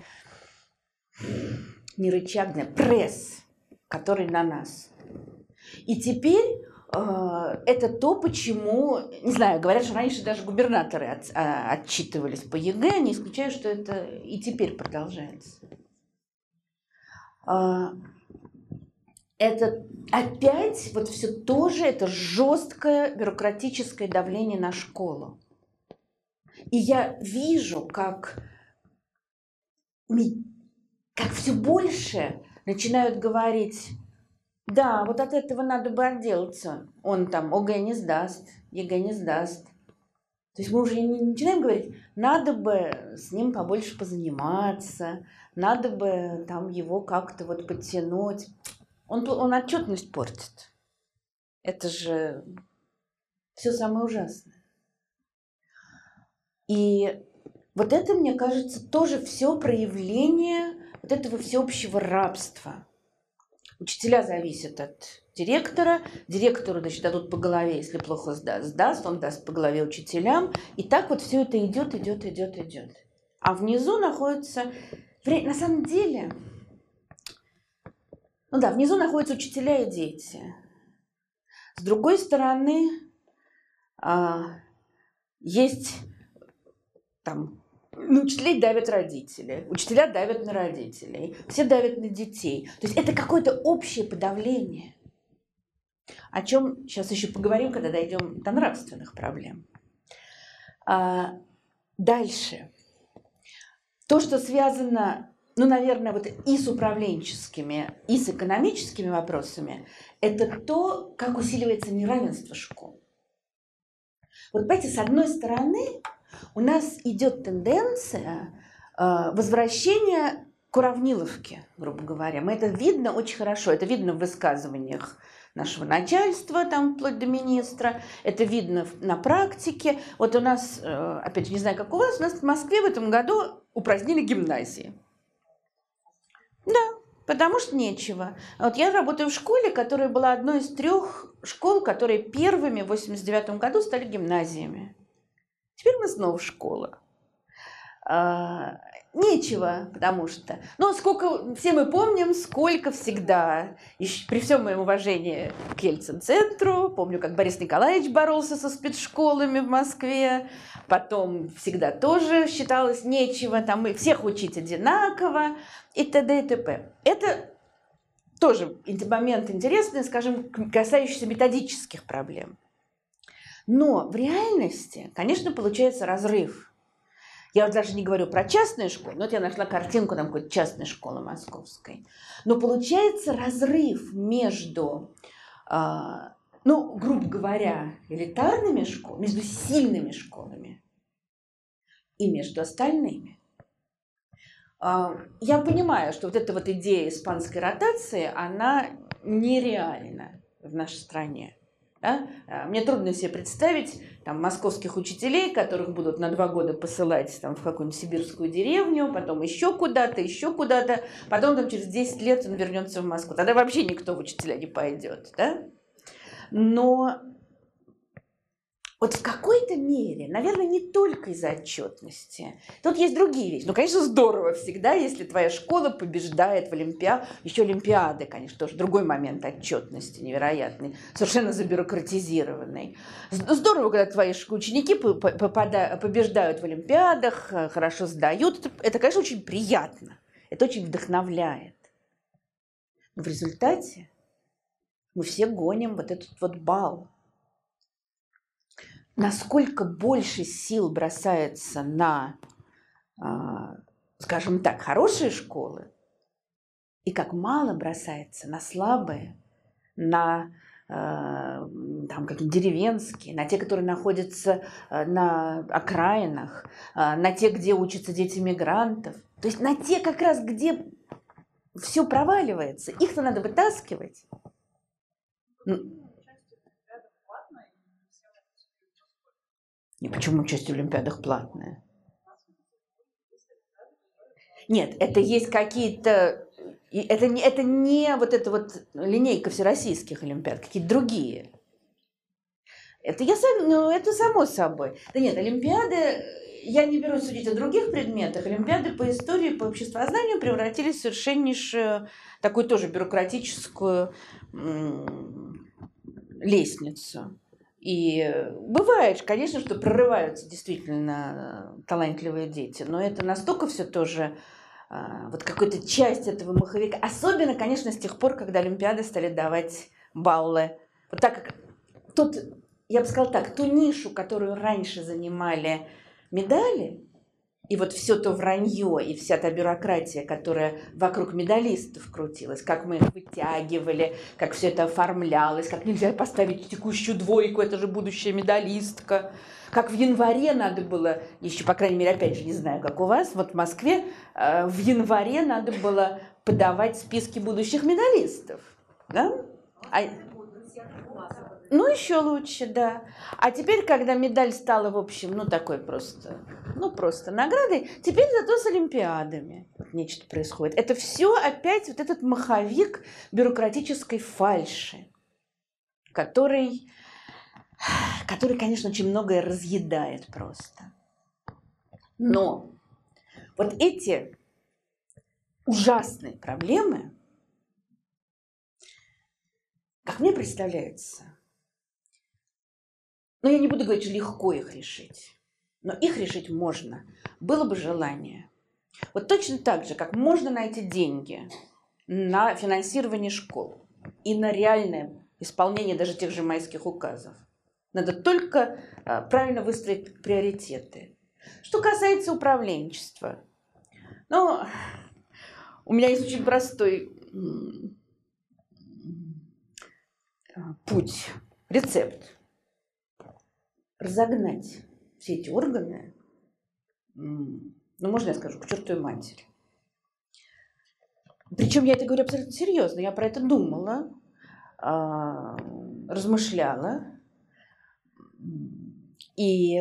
не рычагный, пресс, который на нас. И теперь это то, почему, не знаю, говорят, что раньше даже губернаторы отчитывались по ЕГЭ, не исключаю, что это и теперь продолжается. Это опять вот все тоже, это жесткое бюрократическое давление на школу. И я вижу, как все больше начинают говорить: да, вот от этого надо бы отделаться. Он там ОГЭ не сдаст, ЕГЭ не сдаст. То есть мы уже не начинаем говорить: надо бы с ним побольше позаниматься, надо бы там его как-то вот подтянуть. Он отчетность портит. Это же все самое ужасное. И вот это, мне кажется, тоже все проявление вот этого всеобщего рабства. Учителя зависят от директора. Директору, значит, дадут по голове, если плохо сдаст, он даст по голове учителям. И так вот все это идет. А внизу находится... На самом деле... Ну да, внизу находятся учителя и дети. С другой стороны, есть... Там, ну, учителей давят родители, учителя давят на родителей, все давят на детей. То есть это какое-то общее подавление, о чем сейчас еще поговорим, когда дойдем до нравственных проблем. Дальше. То, что связано, ну, наверное, вот и с управленческими, и с экономическими вопросами, это то, как усиливается неравенство школ. Вот, понимаете, с одной стороны... У нас идет тенденция возвращения к уравниловке, грубо говоря. Мы это видно очень хорошо. Это видно в высказываниях нашего начальства, там, вплоть до министра. Это видно на практике. Вот у нас, опять же, не знаю, как у нас в Москве в этом году упразднили гимназии. Да, потому что нечего. Вот я работаю в школе, которая была одной из трех школ, которые первыми в 1989 году стали гимназиями. Теперь мы снова школа. Нечего, потому что... Но сколько, все мы помним, сколько всегда, при всем моем уважении к Ельцин-центру, помню, как Борис Николаевич боролся со спецшколами в Москве, потом всегда тоже считалось нечего, там и всех учить одинаково, и т.д. и т.п. Это тоже момент интересный, скажем, касающийся методических проблем. Но в реальности, конечно, получается разрыв. Я вот даже не говорю про частные школы, но вот я нашла картинку там какой-то частной школы московской. Но получается разрыв между, ну, грубо говоря, элитарными школами, между сильными школами и между остальными. Я понимаю, что вот эта вот идея испанской ротации, она нереальна в нашей стране. Да? Мне трудно себе представить там московских учителей, которых будут на 2 года посылать там в какую-нибудь сибирскую деревню, потом еще куда-то, потом там, через 10 лет он вернется в Москву. Тогда вообще никто в учителя не пойдет. Да? Но вот в какой-то мере, наверное, не только из-за отчетности. Тут есть другие вещи. Ну, конечно, здорово всегда, если твоя школа побеждает в Олимпиаде. Еще Олимпиады, конечно, тоже другой момент отчетности невероятный, совершенно забюрократизированный. Здорово, когда твои ученики побеждают в Олимпиадах, хорошо сдают. Это, конечно, очень приятно. Это очень вдохновляет. Но в результате мы все гоним вот этот вот балл. Насколько больше сил бросается на, скажем так, хорошие школы, и как мало бросается на слабые, на там, какие-то деревенские, на те, которые находятся на окраинах, на те, где учатся дети мигрантов. То есть на те как раз, где все проваливается. Их-то надо вытаскивать. И почему часть в Олимпиадах платная? Нет, это есть какие-то... это не вот эта вот линейка всероссийских Олимпиад, какие-то другие. Это, это само собой. Да нет, Олимпиады... Я не берусь судить о других предметах. Олимпиады по истории, по обществознанию превратились в совершеннейшую, такую тоже бюрократическую... лестницу. И бывает, конечно, что прорываются действительно талантливые дети, но это настолько все тоже, вот какая-то часть этого маховика, особенно, конечно, с тех пор, когда Олимпиады стали давать баллы. Вот так как тот, я бы сказала так, ту нишу, которую раньше занимали медали, и вот все то вранье, и вся та бюрократия, которая вокруг медалистов крутилась, как мы их вытягивали, как все это оформлялось, как нельзя поставить текущую двойку, это же будущая медалистка. Как в январе надо было, еще, по крайней мере, опять же, не знаю, как у вас, вот в Москве, в январе надо было подавать списки будущих медалистов. Да? Ну, еще лучше, да. А теперь, когда медаль стала, в общем, ну, такой просто, ну, просто наградой, теперь зато с Олимпиадами вот нечто происходит. Это все опять вот этот маховик бюрократической фальши, который, конечно, очень многое разъедает просто. Но вот эти ужасные проблемы, как мне представляется, но я не буду говорить, что легко их решить. Но их решить можно. Было бы желание. Вот точно так же, как можно найти деньги на финансирование школ и на реальное исполнение даже тех же майских указов. Надо только правильно выстроить приоритеты. Что касается управленчества. Ну, у меня есть очень простой путь, рецепт. Разогнать все эти органы, ну, можно я скажу, к чертовой матери. Причем я это говорю абсолютно серьезно. Я про это думала, размышляла. И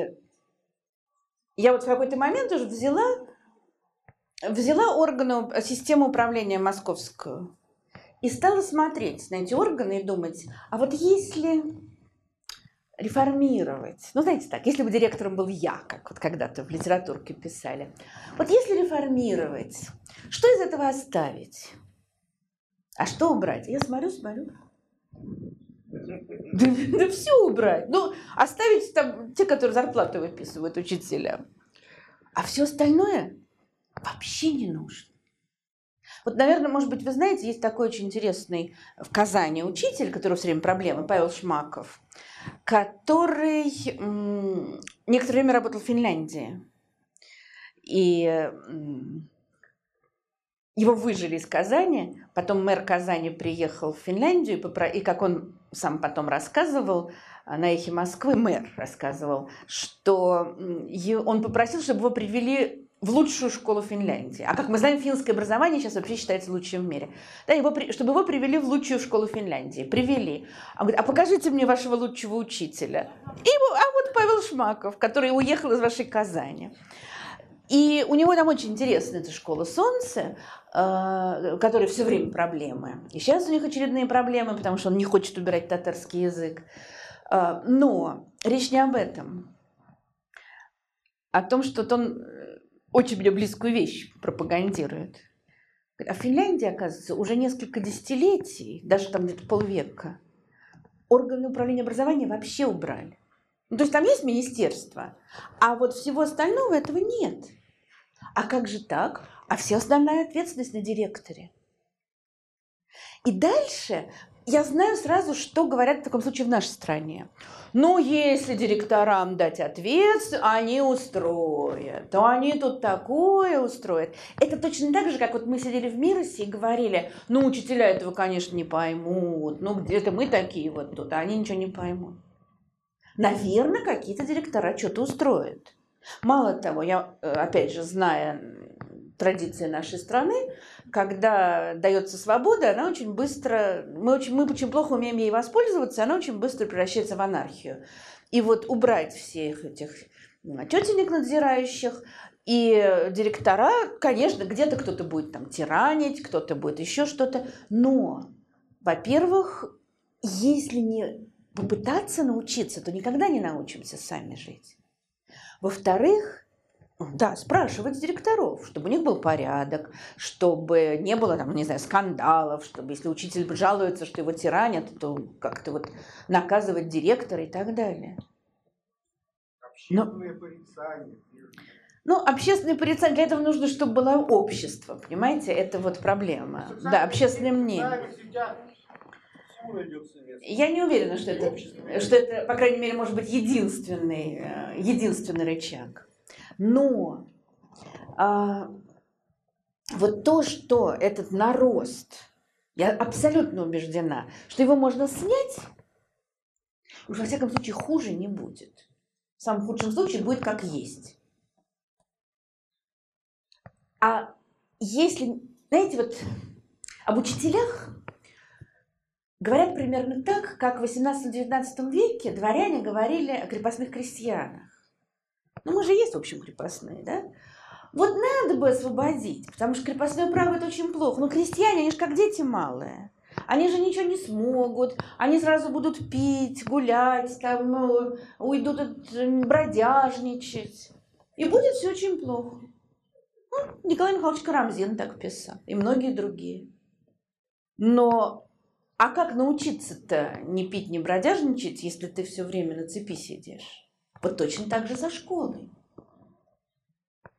я вот в какой-то момент уже взяла органы, систему управления московскую и стала смотреть на эти органы и думать, а вот если... реформировать. Ну, знаете так, если бы директором был я, как вот когда-то в литературке писали. Вот если реформировать, что из этого оставить? А что убрать? Я смотрю. Да все убрать. Ну, оставить там те, которые зарплату выписывают учителям. А все остальное вообще не нужно. Вот, наверное, может быть, вы знаете, есть такой очень интересный в Казани учитель, у которого все время проблемы, Павел Шмаков, который некоторое время работал в Финляндии. И его выжили из Казани. Потом мэр Казани приехал в Финляндию, и как он сам потом рассказывал, на «Эхе Москвы», мэр рассказывал, что он попросил, чтобы его привели в лучшую школу Финляндии. А как мы знаем, финское образование сейчас вообще считается лучшим в мире. Да, чтобы его привели в лучшую школу Финляндии. Привели. Он говорит, а покажите мне вашего лучшего учителя. А вот Павел Шмаков, который уехал из вашей Казани. И у него там очень интересная эта школа «Солнце», которой все время проблемы. И сейчас у них очередные проблемы, потому что он не хочет убирать татарский язык. Но речь не об этом. О том, что он очень мне близкую вещь пропагандирует. А в Финляндии, оказывается, уже несколько десятилетий, даже там где-то полвека, органы управления образованием вообще убрали. Ну, то есть там есть министерство, а вот всего остального этого нет. А как же так? А вся основная ответственность на директоре. И дальше я знаю сразу, что говорят в таком случае в нашей стране. Ну, если директорам дать ответственность, они устроят, то они тут такое устроят. Это точно так же, как вот мы сидели в «МИРОСе» и говорили, ну, учителя этого, конечно, не поймут, ну, где-то мы такие вот тут, а они ничего не поймут. Наверное, какие-то директора что-то устроят. Мало того, я, опять же, зная традиции нашей страны, когда дается свобода, она очень быстро, мы очень плохо умеем ей воспользоваться, она очень быстро превращается в анархию. И вот убрать всех этих тетенек надзирающих и директора, конечно, где-то кто-то будет там тиранить, кто-то будет еще что-то, но, во-первых, если не попытаться научиться, то никогда не научимся сами жить. Во-вторых, Да, спрашивать директоров, чтобы у них был порядок, чтобы не было, там, не знаю, скандалов, чтобы если учитель жалуется, что его тиранят, то как-то вот наказывать директора и так далее. Общественное порицание. Ну, общественное порицание, для этого нужно, чтобы было общество, понимаете? Это вот проблема. Да, общественное мнение. Я не уверена, что это, по крайней мере, может быть, единственный рычаг. Но вот то, что этот нарост, я абсолютно убеждена, что его можно снять, уж во всяком случае хуже не будет. В самом худшем случае будет как есть. А если, знаете, вот об учителях говорят примерно так, как в 18-19 веке дворяне говорили о крепостных крестьянах. Ну, мы же есть, в общем, крепостные, да? Вот надо бы освободить, потому что крепостное право – это очень плохо. Но крестьяне, они же как дети малые. Они же ничего не смогут, они сразу будут пить, гулять, там, уйдут бродяжничать. И будет все очень плохо. Ну, Николай Михайлович Карамзин так писал, и многие другие. Но... А как научиться-то не пить, не бродяжничать, если ты все время на цепи сидишь? Вот точно так же за школой.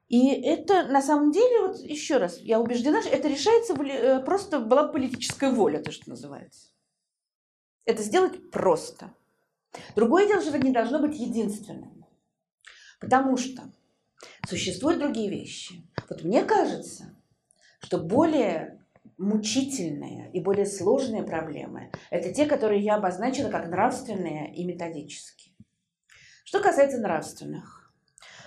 И это, на самом деле, вот еще раз, я убеждена, что это решается, просто была политическая воля, то, что называется. Это сделать просто. Другое дело, что это не должно быть единственным. Потому что существуют другие вещи. Вот мне кажется, что более... мучительные и более сложные проблемы – это те, которые я обозначила как нравственные и методические. Что касается нравственных.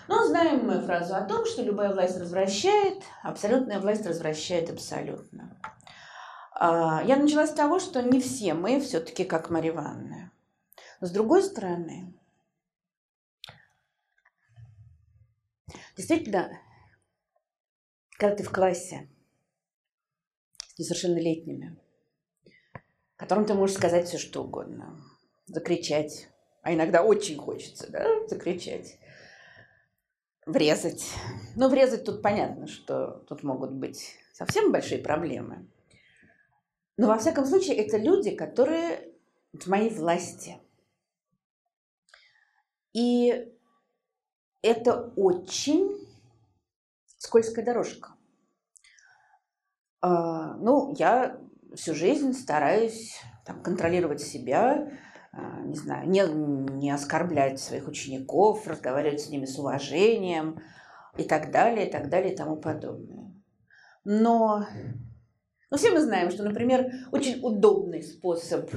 Ну, знаем мы фразу о том, что любая власть развращает, абсолютная власть развращает абсолютно. Я начала с того, что не все мы все-таки как Марья Ивановна. Но с другой стороны, действительно, когда ты в классе, несовершеннолетними, которым ты можешь сказать все что угодно, закричать, а иногда очень хочется, да, закричать, врезать. Ну, врезать тут понятно, что тут могут быть совсем большие проблемы. Но, во всяком случае, это люди, которые в моей власти. И это очень скользкая дорожка. Ну, я всю жизнь стараюсь там, контролировать себя, не знаю, не оскорблять своих учеников, разговаривать с ними с уважением и так далее, и тому подобное. Но ну, все мы знаем, что, например, очень удобный способ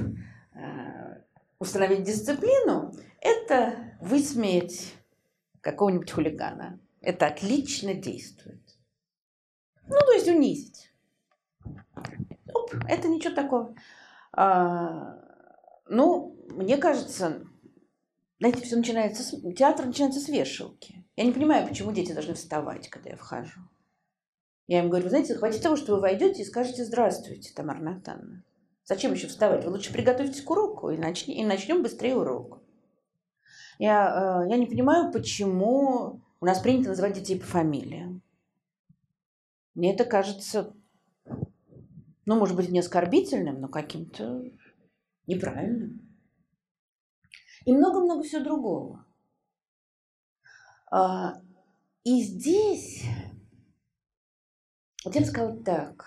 установить дисциплину – это высмеять какого-нибудь хулигана. Это отлично действует. Ну, то есть унизить. Оп, это ничего такого. Ну, мне кажется, знаете, все начинается с... Театр начинается с вешалки. Я не понимаю, почему дети должны вставать, когда я вхожу. Я им говорю, вы знаете, хватит того, что вы войдете и скажете «Здравствуйте, Тамара Натановна». Зачем еще вставать? Вы лучше приготовьтесь к уроку и начнем быстрее урок. Я не понимаю, почему у нас принято называть детей по фамилиям. Мне это кажется... Ну, может быть, не оскорбительным, но каким-то неправильным. И много-много всего другого. И здесь, вот я бы сказала так,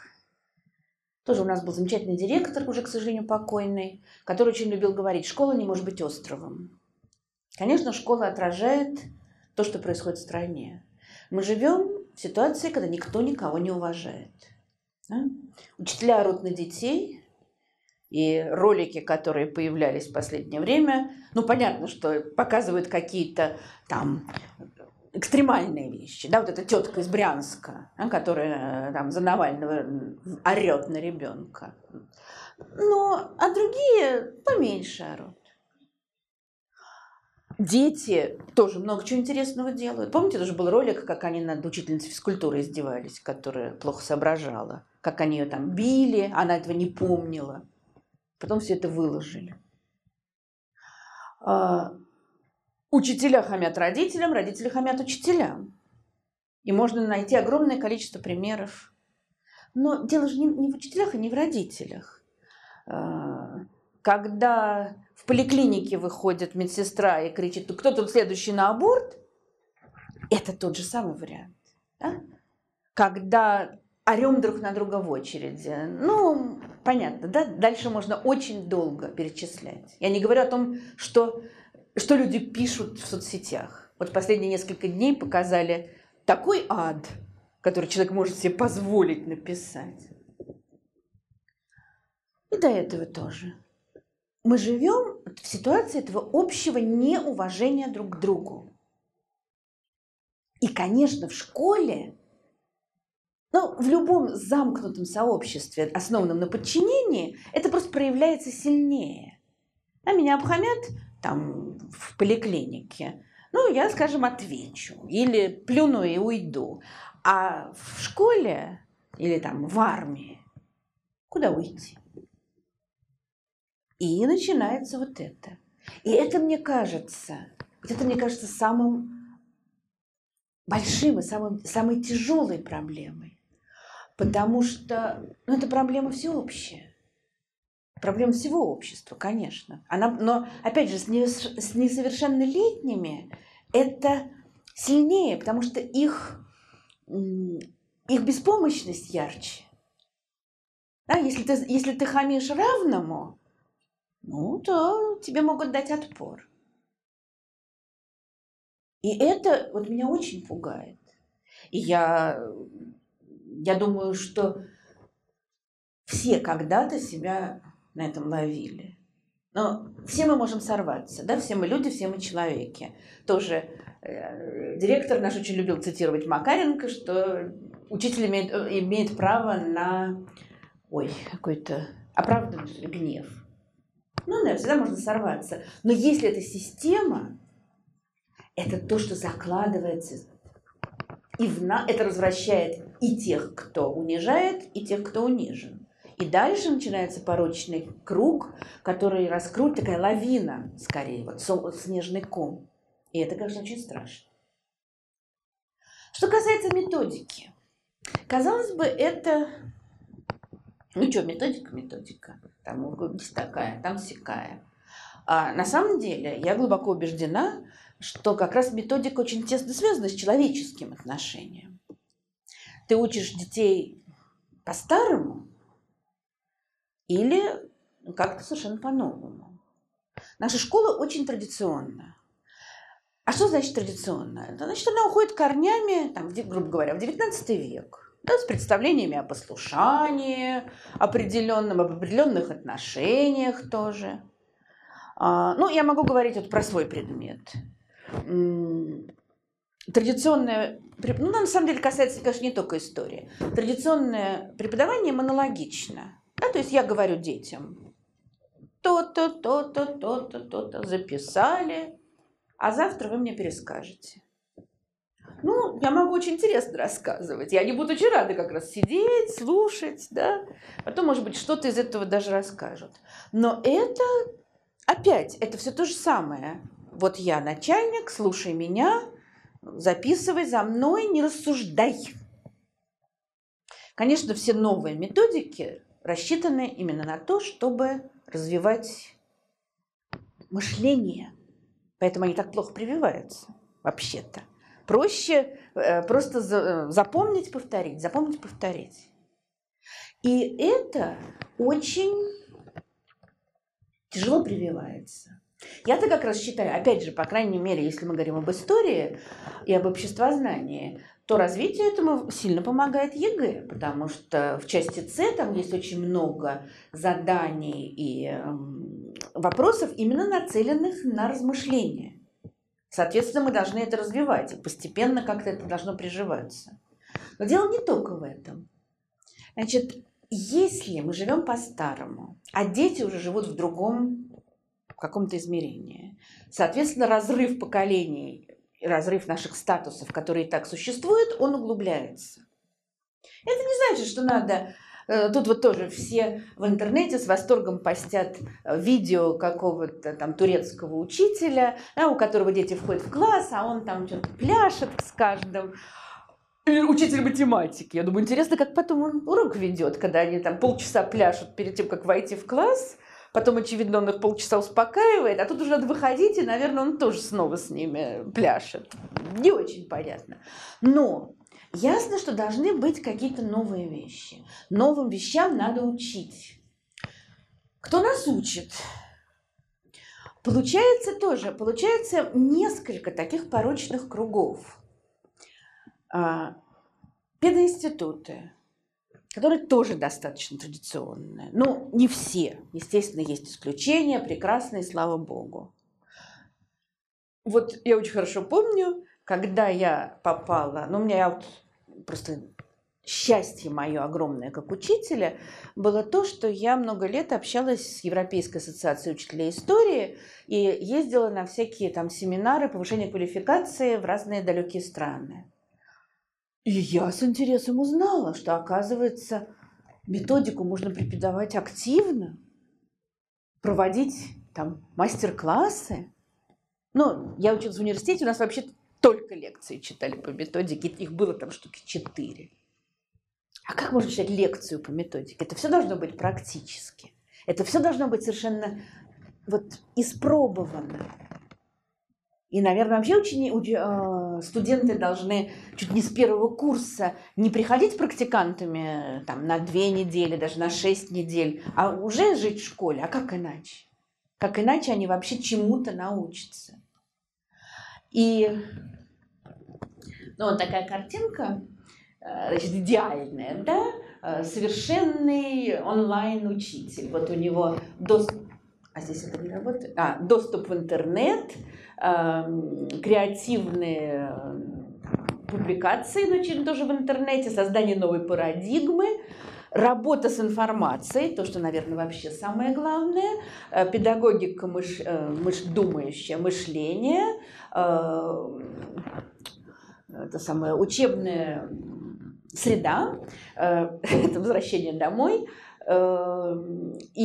тоже у нас был замечательный директор, уже, к сожалению, покойный, который очень любил говорить, школа не может быть островом. Конечно, школа отражает то, что происходит в стране. Мы живем в ситуации, когда никто никого не уважает. Да? Учителя орут на детей, и ролики, которые появлялись в последнее время, ну, понятно, что показывают какие-то там экстремальные вещи. Да, вот эта тетка из Брянска, да, которая там за Навального орет на ребенка. Но, а другие поменьше орут. Дети тоже много чего интересного делают. Помните, тоже был ролик, как они над учительницей физкультуры издевались, которая плохо соображала, как они ее там били, она этого не помнила. Потом все это выложили. Учителя хамят родителям, родители хамят учителям. И можно найти огромное количество примеров. Но дело же не в учителях и не в родителях. Когда в поликлинике выходит медсестра и кричит: кто тут следующий на аборт, это тот же самый вариант. Да? Когда орем друг на друга в очереди. Ну, понятно, да? Дальше можно очень долго перечислять. Я не говорю о том, что люди пишут в соцсетях. Вот последние несколько дней показали такой ад, который человек может себе позволить написать. И до этого тоже. Мы живем в ситуации этого общего неуважения друг к другу. И, конечно, в школе, ну, в любом замкнутом сообществе, основанном на подчинении, это просто проявляется сильнее. А меня обхамят там в поликлинике. Ну, я, скажем, отвечу или плюну и уйду. А в школе или там в армии куда уйти? И начинается вот это. И это мне кажется самым большим и самой тяжелой проблемой. Потому что это проблема всеобщая. Проблема всего общества, конечно. Но, опять же, с несовершеннолетними это сильнее, потому что их беспомощность ярче. Да, если ты хамишь равному, ну, то тебе могут дать отпор. И это вот меня очень пугает. И я думаю, что все когда-то себя на этом ловили. Но все мы можем сорваться, да? Все мы люди, все мы человеки. Тоже директор наш очень любил цитировать Макаренко, что учитель имеет право на какой-то оправданный гнев. Ну, да, всегда можно сорваться. Но если это система, это то, что закладывается. Это развращает и тех, кто унижает, и тех, кто унижен. И дальше начинается порочный круг, который раскрутит, такая лавина, скорее, вот снежный ком. И это, конечно, очень страшно. Что касается методики. Казалось бы, это... Ну что, методика. Там здесь такая, там сякая. А на самом деле я глубоко убеждена, что как раз методика очень тесно связана с человеческим отношением. Ты учишь детей по-старому или как-то совершенно по-новому. Наша школа очень традиционна. А что значит традиционная? Значит, она уходит корнями, там, грубо говоря, в XIX век. Да, с представлениями о послушании, об определенных отношениях тоже. Ну, я могу говорить вот про свой предмет. Традиционное, ну, на самом деле касается, конечно, не только истории. Традиционное преподавание монологично. Да, то есть я говорю детям: то-то, то-то, то-то, то-то записали, а завтра вы мне перескажете. Ну, я могу очень интересно рассказывать. Я не буду очень рада как раз сидеть, слушать, да. Потом, может быть, что-то из этого даже расскажут. Но это, опять, это все то же самое. Вот я начальник, слушай меня, записывай за мной, не рассуждай. Конечно, все новые методики рассчитаны именно на то, чтобы развивать мышление. Поэтому они так плохо прививаются, вообще-то. Проще просто запомнить, повторить, запомнить, повторить. И это очень тяжело прививается. Я-то как раз считаю, опять же, по крайней мере, если мы говорим об истории и об обществознании, то развитию этому сильно помогает ЕГЭ, потому что в части С там есть очень много заданий и вопросов, именно нацеленных на размышления. Соответственно, мы должны это развивать, и постепенно как-то это должно приживаться. Но дело не только в этом. Значит, если мы живем по-старому, а дети уже живут в другом каком-то измерении, соответственно, разрыв поколений, разрыв наших статусов, которые и так существуют, он углубляется. Это не значит, что надо... Тут вот тоже все в интернете с восторгом постят видео какого-то там турецкого учителя, у которого дети входят в класс, а он там что-то пляшет с каждым. Учитель математики. Я думаю, интересно, как потом он урок ведет, когда они там полчаса пляшут перед тем, как войти в класс. Потом, очевидно, он их полчаса успокаивает, а тут уже надо выходить, и, наверное, он тоже снова с ними пляшет. Не очень понятно. Но ясно, что должны быть какие-то новые вещи. Новым вещам надо учить. Кто нас учит? Получается несколько таких порочных кругов. Пединституты, которые тоже достаточно традиционные. Ну, не все. Естественно, есть исключения, прекрасные, слава богу. Вот я очень хорошо помню, когда я попала... Ну, у меня просто счастье мое огромное как учителя было то, что я много лет общалась с Европейской ассоциацией учителей истории и ездила на всякие там семинары повышения квалификации в разные далекие страны. И я с интересом узнала, что, оказывается, методику можно преподавать активно, проводить там мастер-классы. Ну, я училась в университете, у нас вообще только лекции читали по методике, их было там штуки 4. А как можно читать лекцию по методике? Это все должно быть практически. Это все должно быть совершенно вот испробовано. И, наверное, вообще студенты должны чуть не с первого курса не приходить практикантами там, на 2 недели, даже на 6 недель, а уже жить в школе. А как иначе? Как иначе они вообще чему-то научатся? И ну, вот такая картинка, значит, идеальная, да? Совершенный онлайн-учитель. Вот у него доступ... А здесь это не работает? А, доступ в интернет, креативные публикации, значит, тоже в интернете, создание новой парадигмы, работа с информацией, то, что, наверное, вообще самое главное, педагогика думающее мышление, это самое учебная среда, это возвращение домой,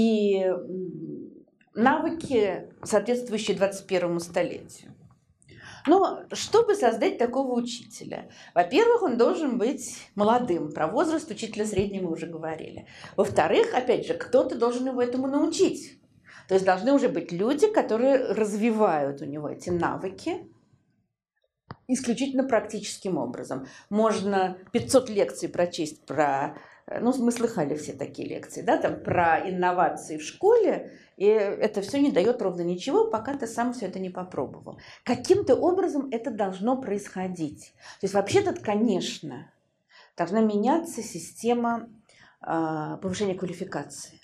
и навыки, соответствующие 21 столетию. Но чтобы создать такого учителя, во-первых, он должен быть молодым. Про возраст учителя среднего мы уже говорили. Во-вторых, опять же, кто-то должен его этому научить. То есть должны уже быть люди, которые развивают у него эти навыки исключительно практическим образом. Можно 500 лекций прочесть про... Ну, мы слыхали все такие лекции, да, там про инновации в школе, и это все не дает ровно ничего, пока ты сам все это не попробовал. Каким-то образом это должно происходить. То есть вообще-то, конечно, должна меняться система повышения квалификации.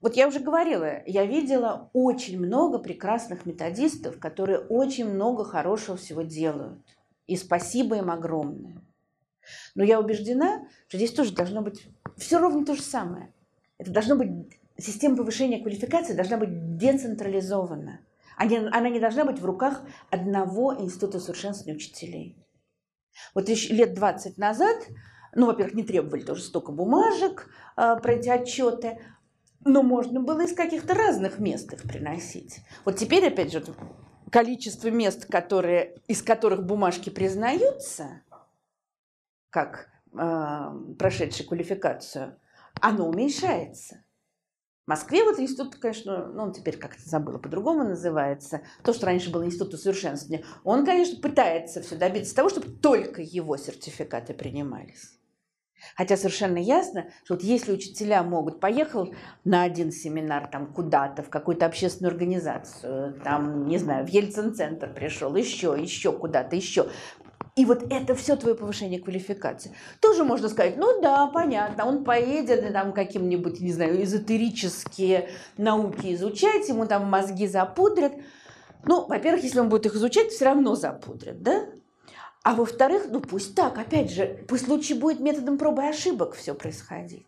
Вот я уже говорила, я видела очень много прекрасных методистов, которые очень много хорошего всего делают. И спасибо им огромное. Но я убеждена, что здесь тоже должно быть все ровно то же самое. Это должно быть, система повышения квалификации должна быть децентрализована. Она не должна быть в руках одного института совершенствования учителей. Вот еще лет 20 назад, ну, во-первых, не требовали тоже столько бумажек, пройти отчеты, но можно было из каких-то разных мест их приносить. Вот теперь, опять же, количество мест, из которых бумажки признаются, как прошедший квалификацию, оно уменьшается. В Москве вот институт, конечно, ну, он теперь как-то забыл, по-другому называется, то, что раньше было институт усовершенствования, он, конечно, пытается все добиться того, чтобы только его сертификаты принимались. Хотя совершенно ясно, что вот если учителя могут поехал на один семинар там куда-то, в какую-то общественную организацию, там, не знаю, в Ельцин-центр пришел, еще куда-то, еще... И вот это все твое повышение квалификации. Тоже можно сказать, ну да, понятно, он поедет там каким-нибудь, не знаю, эзотерические науки изучать, ему там мозги запудрят. Ну, во-первых, если он будет их изучать, все равно запудрят, да? А во-вторых, ну пусть так, опять же, пусть лучше будет методом проб и ошибок все происходить,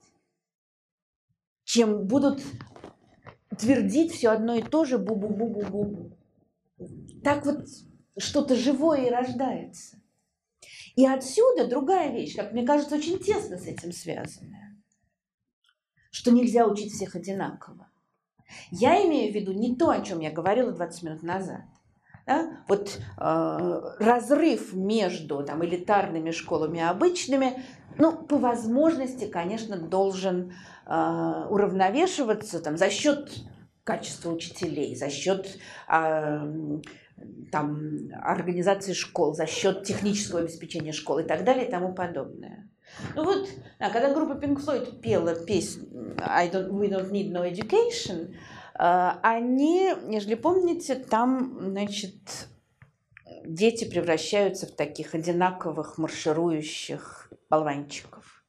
чем будут твердить все одно и то же бу-бу-бу-бу-бу. Так вот что-то живое и рождается. И отсюда другая вещь, как мне кажется, очень тесно с этим связанная, что нельзя учить всех одинаково. Я имею в виду не то, о чем я говорила 20 минут назад, Да? Вот разрыв между там, элитарными школами и обычными, ну, по возможности, конечно, должен уравновешиваться там, за счет качества учителей, за счет там, организации школ, за счет технического обеспечения школ и так далее и тому подобное. Ну вот, да, когда группа Pink Floyd пела песню «We don't need no education», они, если помните, там, значит, дети превращаются в таких одинаковых марширующих болванчиков.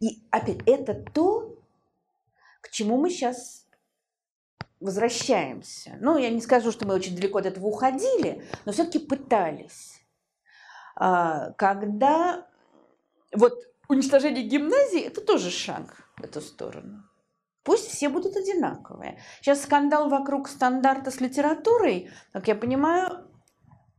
И опять это то, к чему мы сейчас возвращаемся. Ну, я не скажу, что мы очень далеко от этого уходили, но все-таки пытались. Когда вот уничтожение гимназии – это тоже шаг в эту сторону. Пусть все будут одинаковые. Сейчас скандал вокруг стандарта с литературой, как я понимаю,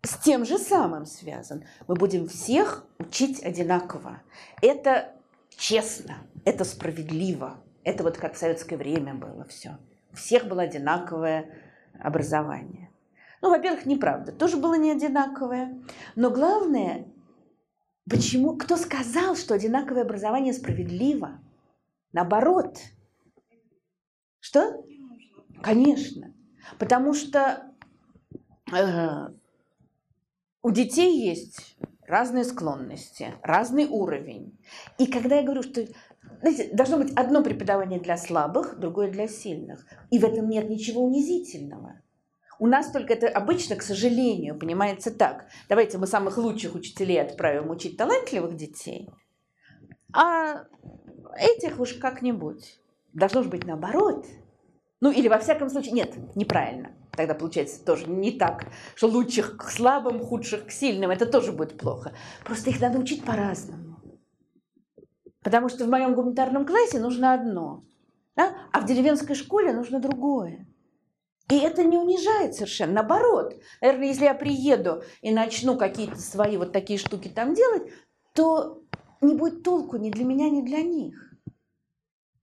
с тем же самым связан. Мы будем всех учить одинаково. Это честно, это справедливо. Это вот как в советское время было все. У всех было одинаковое образование. Ну, во-первых, неправда. Тоже было не одинаковое. Но главное, почему, кто сказал, что одинаковое образование справедливо? Наоборот. Что? Конечно. Потому что у детей есть разные склонности, разный уровень. И когда я говорю, что, знаете, должно быть одно преподавание для слабых, другое для сильных. И в этом нет ничего унизительного. У нас только это обычно, к сожалению, понимается так. Давайте мы самых лучших учителей отправим учить талантливых детей, а этих уж как-нибудь. Должно же быть наоборот. Ну или во всяком случае, нет, неправильно. Тогда получается тоже не так, что лучших к слабым, худших к сильным. Это тоже будет плохо. Просто их надо учить по-разному. Потому что в моем гуманитарном классе нужно одно, да? А в деревенской школе нужно другое. И это не унижает совершенно. Наоборот, наверное, если я приеду и начну какие-то свои вот такие штуки там делать, то не будет толку ни для меня, ни для них.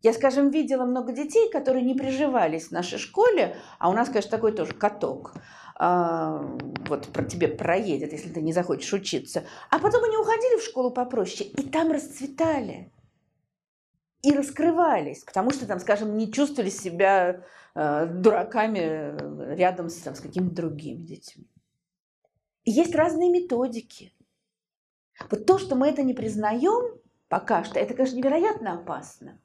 Я, скажем, видела много детей, которые не приживались в нашей школе, а у нас, конечно, такой тоже каток. Вот тебе проедет, если ты не захочешь учиться. А потом они уходили в школу попроще, и там расцветали, и раскрывались, потому что там, скажем, не чувствовали себя дураками рядом с какими-то другими детьми. И есть разные методики. Вот то, что мы это не признаем пока что, это, конечно, невероятно опасно.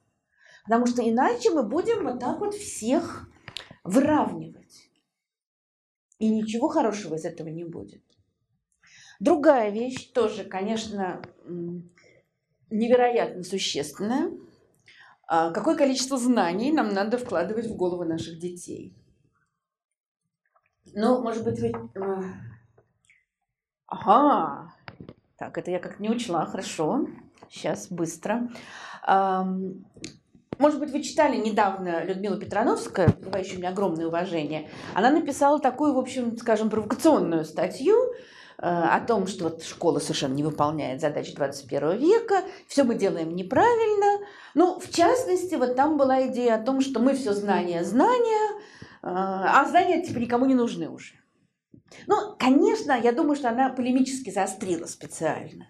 Потому что иначе мы будем вот так вот всех выравнивать. И ничего хорошего из этого не будет. Другая вещь тоже, конечно, невероятно существенная. Какое количество знаний нам надо вкладывать в головы наших детей? Ну, может быть, вы... Ага. Так, это я как-то не учла. Хорошо. Сейчас, быстро. Может быть, вы читали недавно Людмилу Петрановскую, вызывающую у меня огромное уважение. Она написала такую, в общем, скажем, провокационную статью о том, что вот школа совершенно не выполняет задачи 21 века, все мы делаем неправильно. Ну, в частности, вот там была идея о том, что мы все знания, а знания типа никому не нужны уже. Ну, конечно, я думаю, что она полемически заострила специально.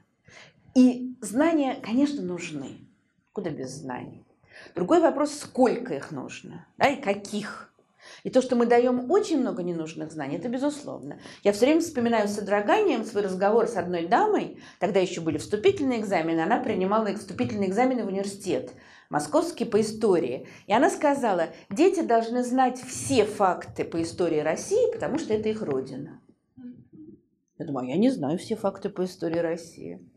И знания, конечно, нужны. Куда без знаний? Другой вопрос, сколько их нужно, да, и каких. И то, что мы даем очень много ненужных знаний, это безусловно. Я все время вспоминаю с содроганием свой разговор с одной дамой, тогда еще были вступительные экзамены, она принимала вступительные экзамены в университет, московский, по истории. И она сказала, дети должны знать все факты по истории России, потому что это их родина. Я думаю, я не знаю все факты по истории России.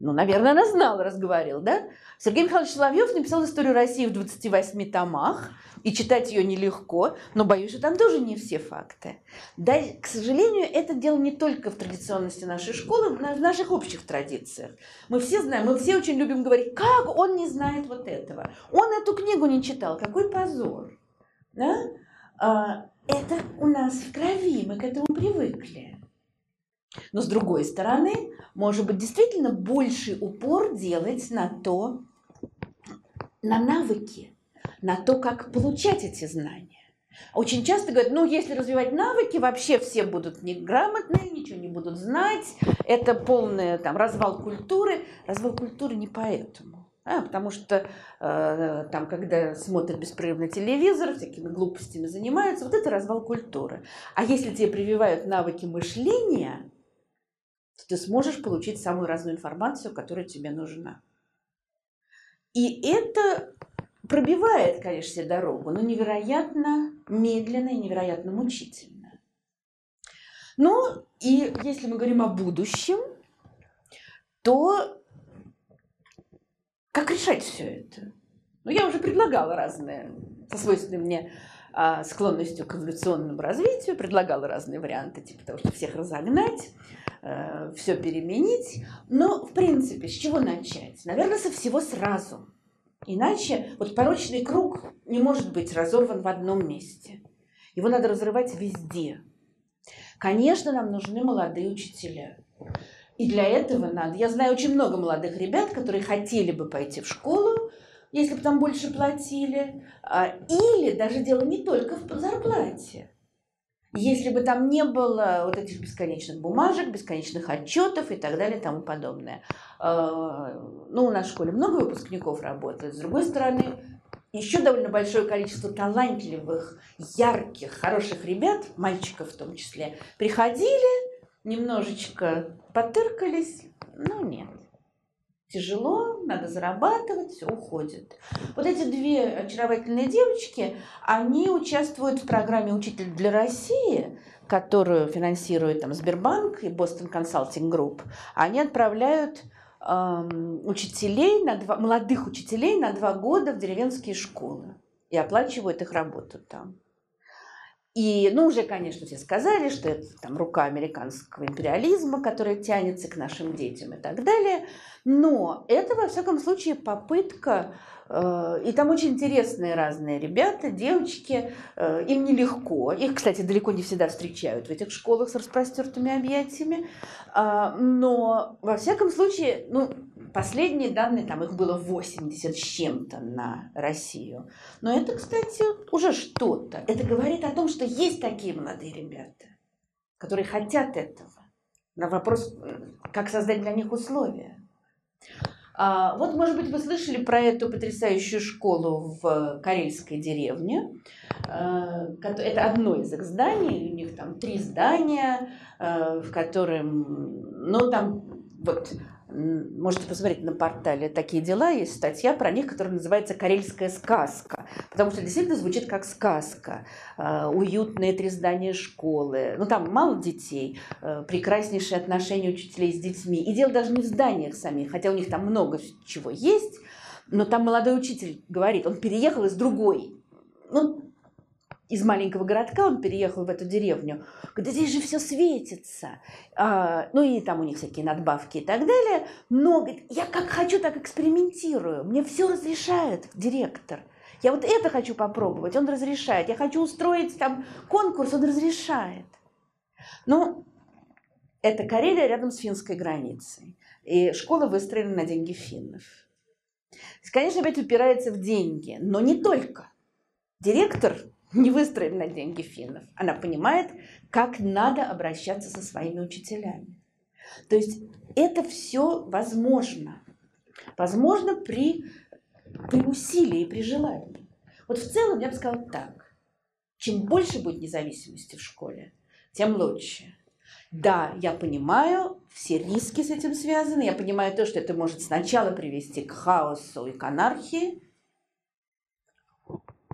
Ну, наверное, она знала, раз говорил, да? Сергей Михайлович Соловьёв написал историю России в 28 томах, и читать ее нелегко, но, боюсь, что там тоже не все факты. Да, к сожалению, это дело не только в традиционности нашей школы, в наших общих традициях. Мы все знаем, мы все очень любим говорить, как он не знает вот этого, он эту книгу не читал, какой позор. Да? Это у нас в крови, мы к этому привыкли. Но, с другой стороны, может быть, действительно больший упор делать на то, на навыки, на то, как получать эти знания. Очень часто говорят, ну, если развивать навыки, вообще все будут неграмотные, ничего не будут знать, это полный там, развал культуры. Развал культуры не поэтому. Потому что там, когда смотрят беспрерывно телевизор, всякими глупостями занимаются, вот это развал культуры. А если тебе прививают навыки мышления, то ты сможешь получить самую разную информацию, которая тебе нужна. И это пробивает, конечно, себе дорогу, но невероятно медленно и невероятно мучительно. Ну, и если мы говорим о будущем, то... Как решать все это? Ну, я уже предлагала разные, со свойственной мне склонностью к эволюционному развитию, предлагала разные варианты, типа того, что всех разогнать, все переменить. Но, в принципе, с чего начать? Наверное, со всего сразу. Иначе вот порочный круг не может быть разорван в одном месте. Его надо разрывать везде. Конечно, нам нужны молодые учителя. И для этого надо. Я знаю очень много молодых ребят, которые хотели бы пойти в школу, если бы там больше платили. Или даже дело не только в зарплате. Если бы там не было вот этих бесконечных бумажек, бесконечных отчетов и так далее и тому подобное. Ну, у нас в школе много выпускников работает. С другой стороны, еще довольно большое количество талантливых, ярких, хороших ребят, мальчиков в том числе, приходили, немножечко потыркались, но нет. Тяжело, надо зарабатывать, все уходит. Вот эти две очаровательные девочки, они участвуют в программе «Учитель для России», которую финансирует там, Сбербанк и Boston Consulting Group. Они отправляют учителей молодых учителей на 2 года в деревенские школы и оплачивают их работу там. И, ну, уже, конечно, все сказали, что это там, рука американского империализма, которая тянется к нашим детям и так далее. Но это, во всяком случае, попытка. И там очень интересные разные ребята, девочки. Им нелегко. Их, кстати, далеко не всегда встречают в этих школах с распростертыми объятиями. Но, во всяком случае, ну, последние данные, там их было 80 с чем-то на Россию. Но это, кстати, уже что-то. Это говорит о том, что есть такие молодые ребята, которые хотят этого. На вопрос, как создать для них условия. Вот, может быть, вы слышали про эту потрясающую школу в карельской деревне. Это одно из их зданий. У них там 3 здания, в котором, ну, там, вот, можете посмотреть на портале «Такие дела», есть статья про них, которая называется «Карельская сказка», потому что действительно звучит как сказка. Уютные 3 здания школы, ну там мало детей, прекраснейшие отношения учителей с детьми. И дело даже не в зданиях самих, хотя у них там много чего есть, но там молодой учитель говорит, он переехал из другой, ну, из маленького городка он переехал в эту деревню, где здесь же все светится. Ну и там у них всякие надбавки и так далее. Но говорит, я как хочу, так экспериментирую. Мне все разрешает директор. Я вот это хочу попробовать, он разрешает. Я хочу устроить там конкурс, он разрешает. Ну, это Карелия рядом с финской границей. И школа выстроена на деньги финнов. Конечно, опять упирается в деньги, но не только. Директор не выстроена на деньги финнов. Она понимает, как надо обращаться со своими учителями. То есть это все возможно. Возможно при усилии, при желании. Вот в целом я бы сказала так. Чем больше будет независимости в школе, тем лучше. Да, я понимаю, все риски с этим связаны. Я понимаю то, что это может сначала привести к хаосу и к анархии.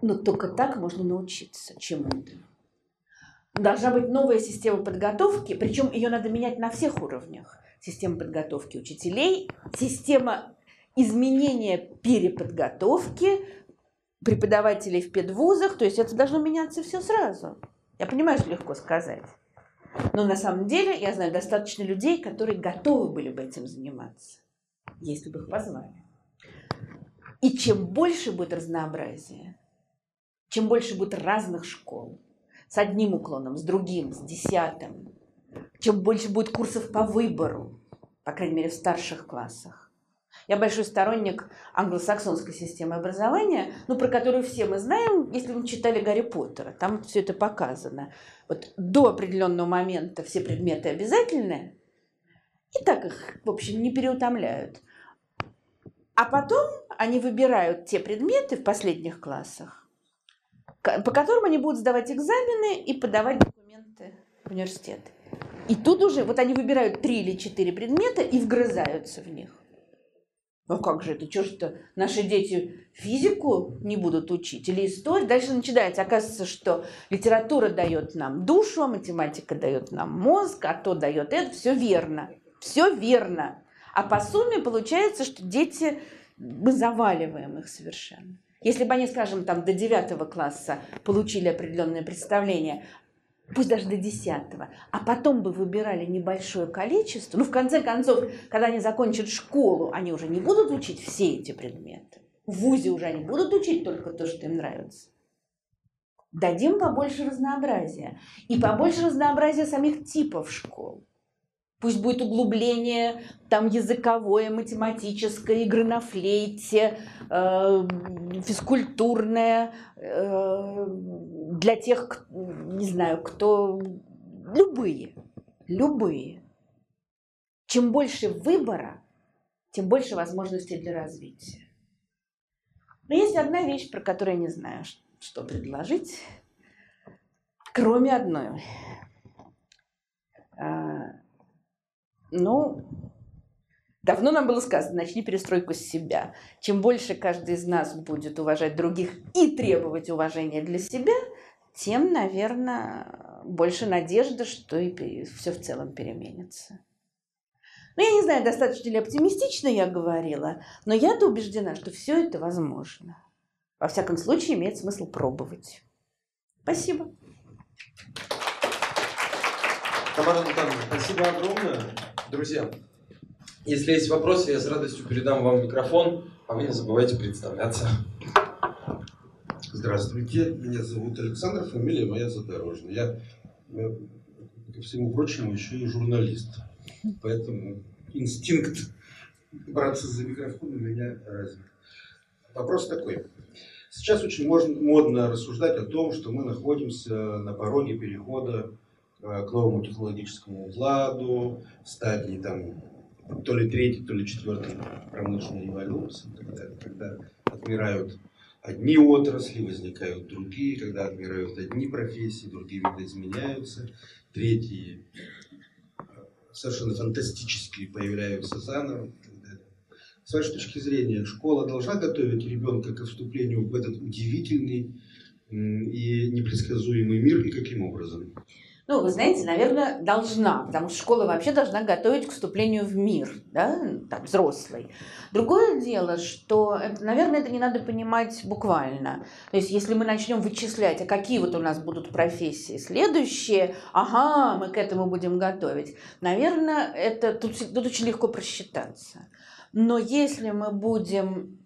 Но только так можно научиться чему-то. Должна быть новая система подготовки, причем ее надо менять на всех уровнях. Система подготовки учителей, система изменения переподготовки преподавателей в педвузах. То есть это должно меняться все сразу. Я понимаю, что легко сказать. Но на самом деле я знаю достаточно людей, которые готовы были бы этим заниматься, если бы их позвали. И чем больше будет разнообразия, чем больше будет разных школ, с одним уклоном, с другим, с 10-м, чем больше будет курсов по выбору, по крайней мере, в старших классах, Я большой сторонник англосаксонской системы образования, ну, про которую все мы знаем, если мы читали Гарри Поттера. Там все это показано. Вот до определенного момента все предметы обязательны, и так их, в общем, не переутомляют. А потом они выбирают те предметы в последних классах, по которым они будут сдавать экзамены и подавать документы в университет. И тут уже вот они выбирают 3 или 4 предмета и вгрызаются в них. Ну как же это? Чего же наши дети физику не будут учить или историю? Дальше начинается. Оказывается, что литература дает нам душу, математика дает нам мозг, а то дает это. Все верно. Все верно. А по сумме получается, что дети, мы заваливаем их совершенно. Если бы они, скажем, там, до 9 класса получили определенное представление, пусть даже до 10-го, а потом бы выбирали небольшое количество. Ну, в конце концов, когда они закончат школу, они уже не будут учить все эти предметы. В вузе уже они будут учить только то, что им нравится. Дадим побольше разнообразия. И побольше разнообразия самих типов школ. Пусть будет углубление там, языковое, математическое, игры на флейте, физкультурное, для тех, кто, не знаю, кто... Любые. Чем больше выбора, тем больше возможностей для развития. Но есть одна вещь, про которую я не знаю, что предложить, кроме одной. Ну, давно нам было сказано, начни перестройку с себя. Чем больше каждый из нас будет уважать других и требовать уважения для себя, тем, наверное, больше надежды, что и все в целом переменится. Ну, я не знаю, достаточно ли оптимистично я говорила, но я-то убеждена, что все это возможно. Во всяком случае, имеет смысл пробовать. Спасибо. Тамара Эйдельман, спасибо огромное. Друзья, если есть вопросы, я с радостью передам вам микрофон, а вы не забывайте представляться. Здравствуйте, меня зовут Александр, фамилия моя Задорожная. Я, ко всему прочему, еще и журналист, поэтому инстинкт браться за микрофон у меня развит. Вопрос такой. Сейчас очень модно рассуждать о том, что мы находимся на пороге перехода к новому технологическому укладу, в стадии там, то ли 3-й, то ли 4-й промышленной революции, когда отмирают одни отрасли, возникают другие, когда отмирают одни профессии, другие видоизменяются, третьи совершенно фантастические появляются заново. С вашей точки зрения, школа должна готовить ребенка к вступлению в этот удивительный и непредсказуемый мир, и каким образом? Ну, вы знаете, наверное, должна, потому что школа вообще должна готовить к вступлению в мир, да, там, взрослый. Другое дело, что, наверное, это не надо понимать буквально. То есть, если мы начнем вычислять, а какие вот у нас будут профессии следующие, ага, мы к этому будем готовить, наверное, это тут очень легко просчитаться. Но если мы будем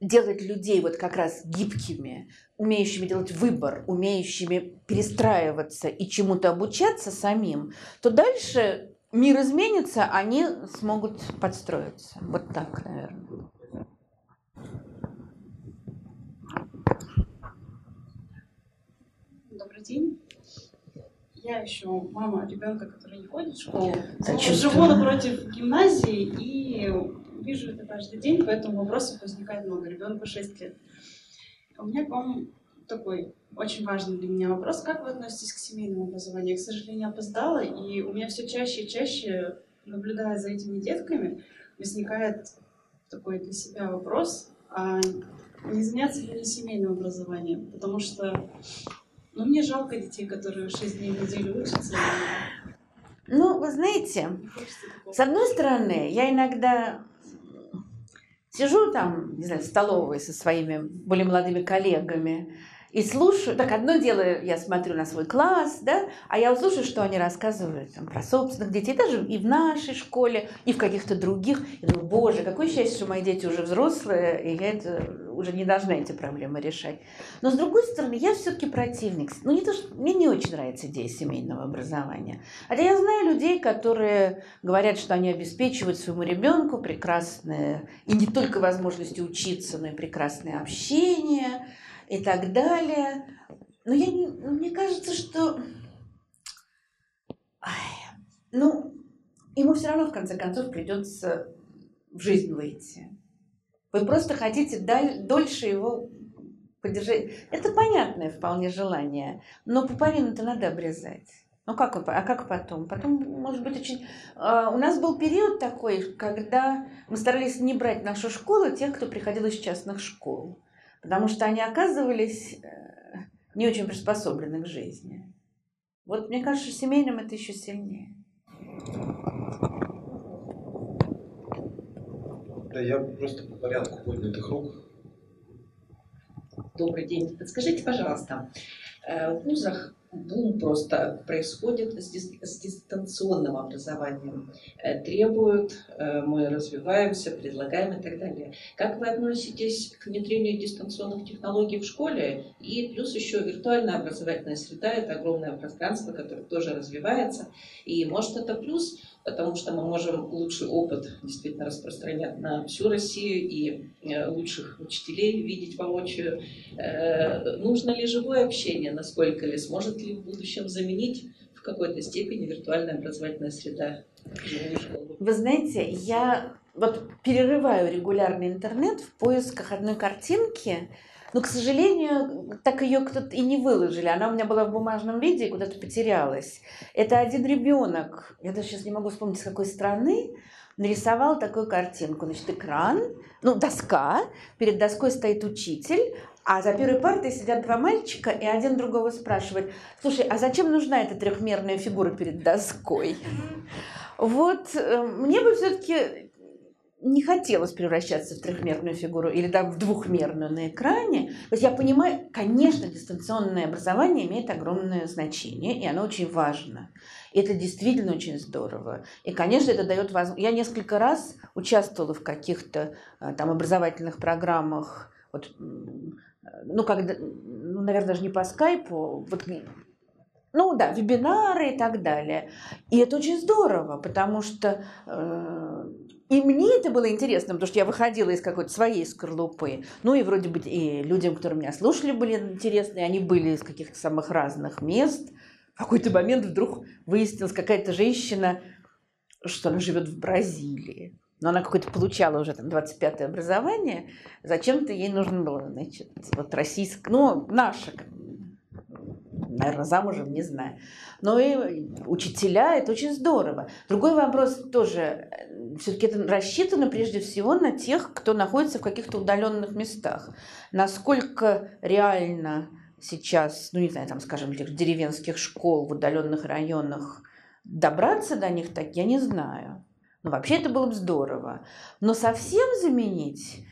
делать людей вот как раз гибкими, умеющими делать выбор, умеющими перестраиваться и чему-то обучаться самим, то дальше мир изменится, они смогут подстроиться. Вот так, наверное. Добрый день. Я еще мама ребенка, который не ходит в школу. Живу напротив гимназии и вижу это каждый день, поэтому вопросов возникает много. Ребенку 6 лет. У меня к вам такой очень важный для меня вопрос. Как вы относитесь к семейному образованию? Я, к сожалению, опоздала, и у меня все чаще и чаще, наблюдая за этими детками, возникает такой для себя вопрос, а не заняться ли мне семейным образованием? Потому что ну, мне жалко детей, которые 6 дней в неделю учатся. Ну, вы знаете, с одной стороны, я иногда сижу там, не знаю, в столовой со своими более молодыми коллегами И слушаю, так одно дело, я смотрю на свой класс, да, а я слушаю, что они рассказывают там, про собственных детей, даже и в нашей школе, и в каких-то других. Я думаю, боже, какое счастье, что мои дети уже взрослые, и я это, уже не должна эти проблемы решать. Но с другой стороны, я все-таки противник. Ну, не то, что мне не очень нравится идея семейного образования. Хотя я знаю людей, которые говорят, что они обеспечивают своему ребенку прекрасное, и не только возможности учиться, но и прекрасное общение, и так далее. Но я не, мне кажется, что ему все равно в конце концов придется в жизнь выйти. Вы просто хотите дольше его поддержать. Это понятное вполне желание, но пуповину-то надо обрезать. Ну как, а как потом? Потом, может быть, очень... У нас был период такой, когда мы старались не брать нашу школу тех, кто приходил из частных школ. Потому что они оказывались не очень приспособлены к жизни. Вот мне кажется, семейным это еще сильнее. Да, я просто по порядку поднятых рук. Добрый день. Подскажите, пожалуйста, в вузах бум просто происходит с дистанционным образованием. Требуют, мы развиваемся, предлагаем и так далее. Как вы относитесь к внедрению дистанционных технологий в школе? И плюс еще виртуальная образовательная среда – это огромное пространство, которое тоже развивается. И может это плюс, потому что мы можем лучший опыт действительно распространять на всю Россию и лучших учителей видеть воочию. Нужно ли живое общение, насколько ли сможет ли в будущем заменить в какой-то степени виртуальная образовательная среда? Вы знаете, я вот перерываю регулярный интернет в поисках одной картинки, но, к сожалению, так ее кто-то и не выложили. Она у меня была в бумажном виде и куда-то потерялась. Это один ребенок, я даже сейчас не могу вспомнить, с какой страны, нарисовал такую картинку. Значит, экран, доска, перед доской стоит учитель, а за первой партой сидят два мальчика, и один другого спрашивает: слушай, а зачем нужна эта трехмерная фигура перед доской? Вот мне бы все-таки не хотелось превращаться в трехмерную фигуру или в двухмерную на экране. То есть я понимаю, конечно, дистанционное образование имеет огромное значение, и оно очень важно. Это действительно очень здорово. И, конечно, это дает возможность. Я несколько раз участвовала в каких-то там образовательных программах, наверное, даже не по скайпу, вебинары и так далее. И это очень здорово, потому что и мне это было интересно, потому что я выходила из какой-то своей скорлупы. Ну и вроде бы и людям, которые меня слушали, были интересны, они были из каких-то самых разных мест. В какой-то момент вдруг выяснилась какая-то женщина, что она живет в Бразилии. Но она какое-то получала уже там 25-е образование, зачем-то ей нужно было, значит, российское, наше, наверное, замужем, не знаю. Но и учителя, это очень здорово. Другой вопрос тоже, все-таки это рассчитано прежде всего на тех, кто находится в каких-то удаленных местах. Насколько реально сейчас, скажем, тех деревенских школ в удаленных районах добраться до них, так я не знаю. Вообще это было бы здорово. Но совсем заменить,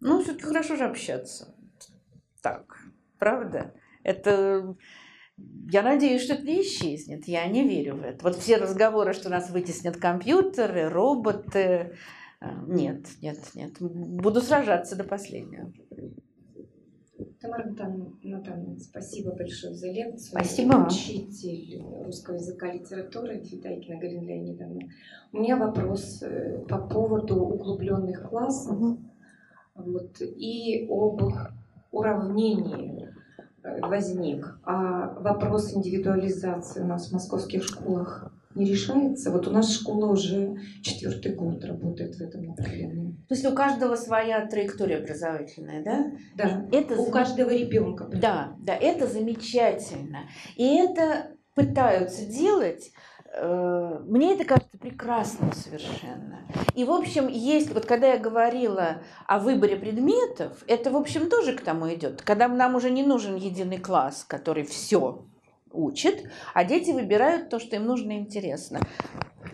все-таки хорошо же общаться. Так, правда? Это, я надеюсь, что это не исчезнет. Я не верю в это. Вот все разговоры, что нас вытеснят компьютеры, роботы. Нет. Буду сражаться до последнего. Тамара Натановна, спасибо большое за лекцию. Спасибо. Учитель русского языка и литературы Федайкина Галина Леонидовна. У меня вопрос по поводу углубленных классов и об их уравнении возник. А вопрос индивидуализации у нас в московских школах не решается. У нас школа уже 4-й год работает в этом направлении. То есть у каждого своя траектория образовательная, да? Да. У каждого ребенка. Да, это замечательно. И это пытаются делать. Мне это кажется прекрасно совершенно. И, в общем, есть, когда я говорила о выборе предметов, это, в общем, тоже к тому идет. Когда нам уже не нужен единый класс, который все учит, а дети выбирают то, что им нужно и интересно.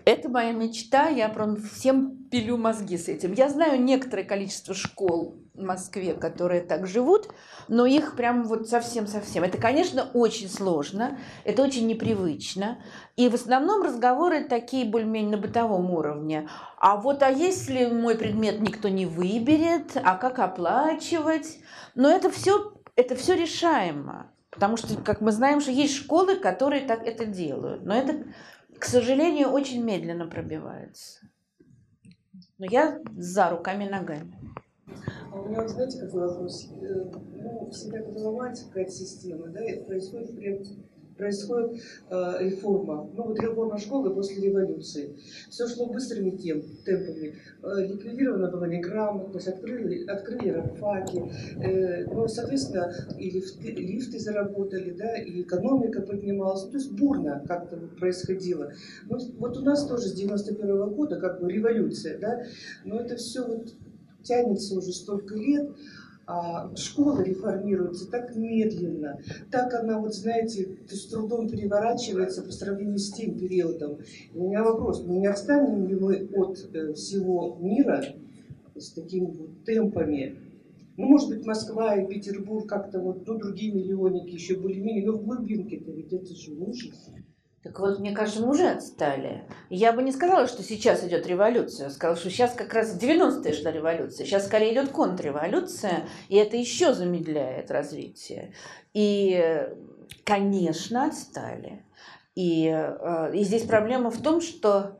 Это моя мечта, я прям всем пилю мозги с этим. Я знаю некоторое количество школ в Москве, которые так живут, но их прям вот совсем-совсем. Это, конечно, очень сложно, это очень непривычно. И в основном разговоры такие более-менее на бытовом уровне. А вот, а если мой предмет никто не выберет, а как оплачивать? Но это все решаемо. Потому что, как мы знаем, что есть школы, которые так это делают. Но это, к сожалению, очень медленно пробивается. Но я за руками-ногами. А у меня, знаете, как вопрос? Ну, всегда, когда ломается какая-то система, да, происходит реформа. Ну, вот реформа школы после революции. Все шло быстрыми темпами. Ликвидирована была неграмотность, открыли рабфаки. Ну, соответственно, и лифты заработали, да, и экономика поднималась. Ну, то есть бурно как-то происходило. Вот у нас тоже с 91-го года как бы революция, да. Но это все вот тянется уже столько лет. А школа реформируется так медленно, так она, вот знаете, с трудом переворачивается по сравнению с тем периодом. У меня вопрос, не отстанем ли мы от всего мира с такими вот темпами? Ну, может быть, Москва и Петербург как-то вот, ну, другие миллионники еще более-менее, но в глубинке-то ведь это же ужас. Так вот, мне кажется, мы уже отстали. Я бы не сказала, что сейчас идет революция. Я сказала, что сейчас как раз в 90-е шла революция. Сейчас скорее идет контрреволюция, и это еще замедляет развитие. И, конечно, отстали. И здесь проблема в том, что...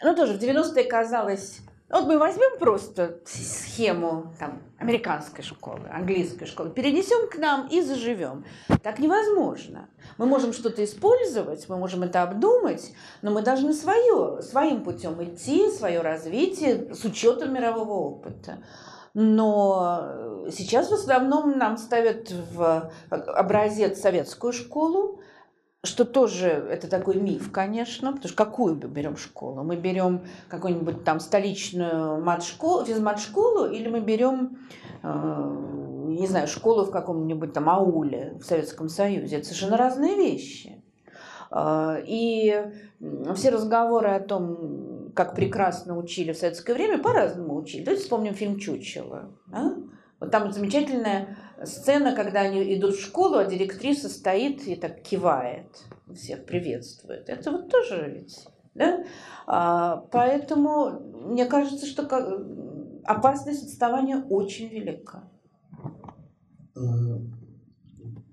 Ну, тоже в 90-е казалось... Вот мы возьмем просто схему там, американской школы, английской школы, перенесем к нам и заживем. Так невозможно. Мы можем что-то использовать, мы можем это обдумать, но мы должны своим путем идти, свое развитие с учетом мирового опыта. Но сейчас в основном нам ставят в образец советскую школу, что тоже это такой миф, конечно, потому что какую мы берем школу? Мы берем какую-нибудь там столичную матшколу, физматшколу, или мы берем, не знаю, школу в каком-нибудь там ауле в Советском Союзе? Это совершенно разные вещи. И все разговоры о том, как прекрасно учили в советское время, по-разному учили. Давайте вспомним фильм «Чучело». А? Вот там замечательная сцена, когда они идут в школу, а директриса стоит и так кивает, всех приветствует. Это вот тоже ведь, да? Поэтому мне кажется, что опасность отставания очень велика.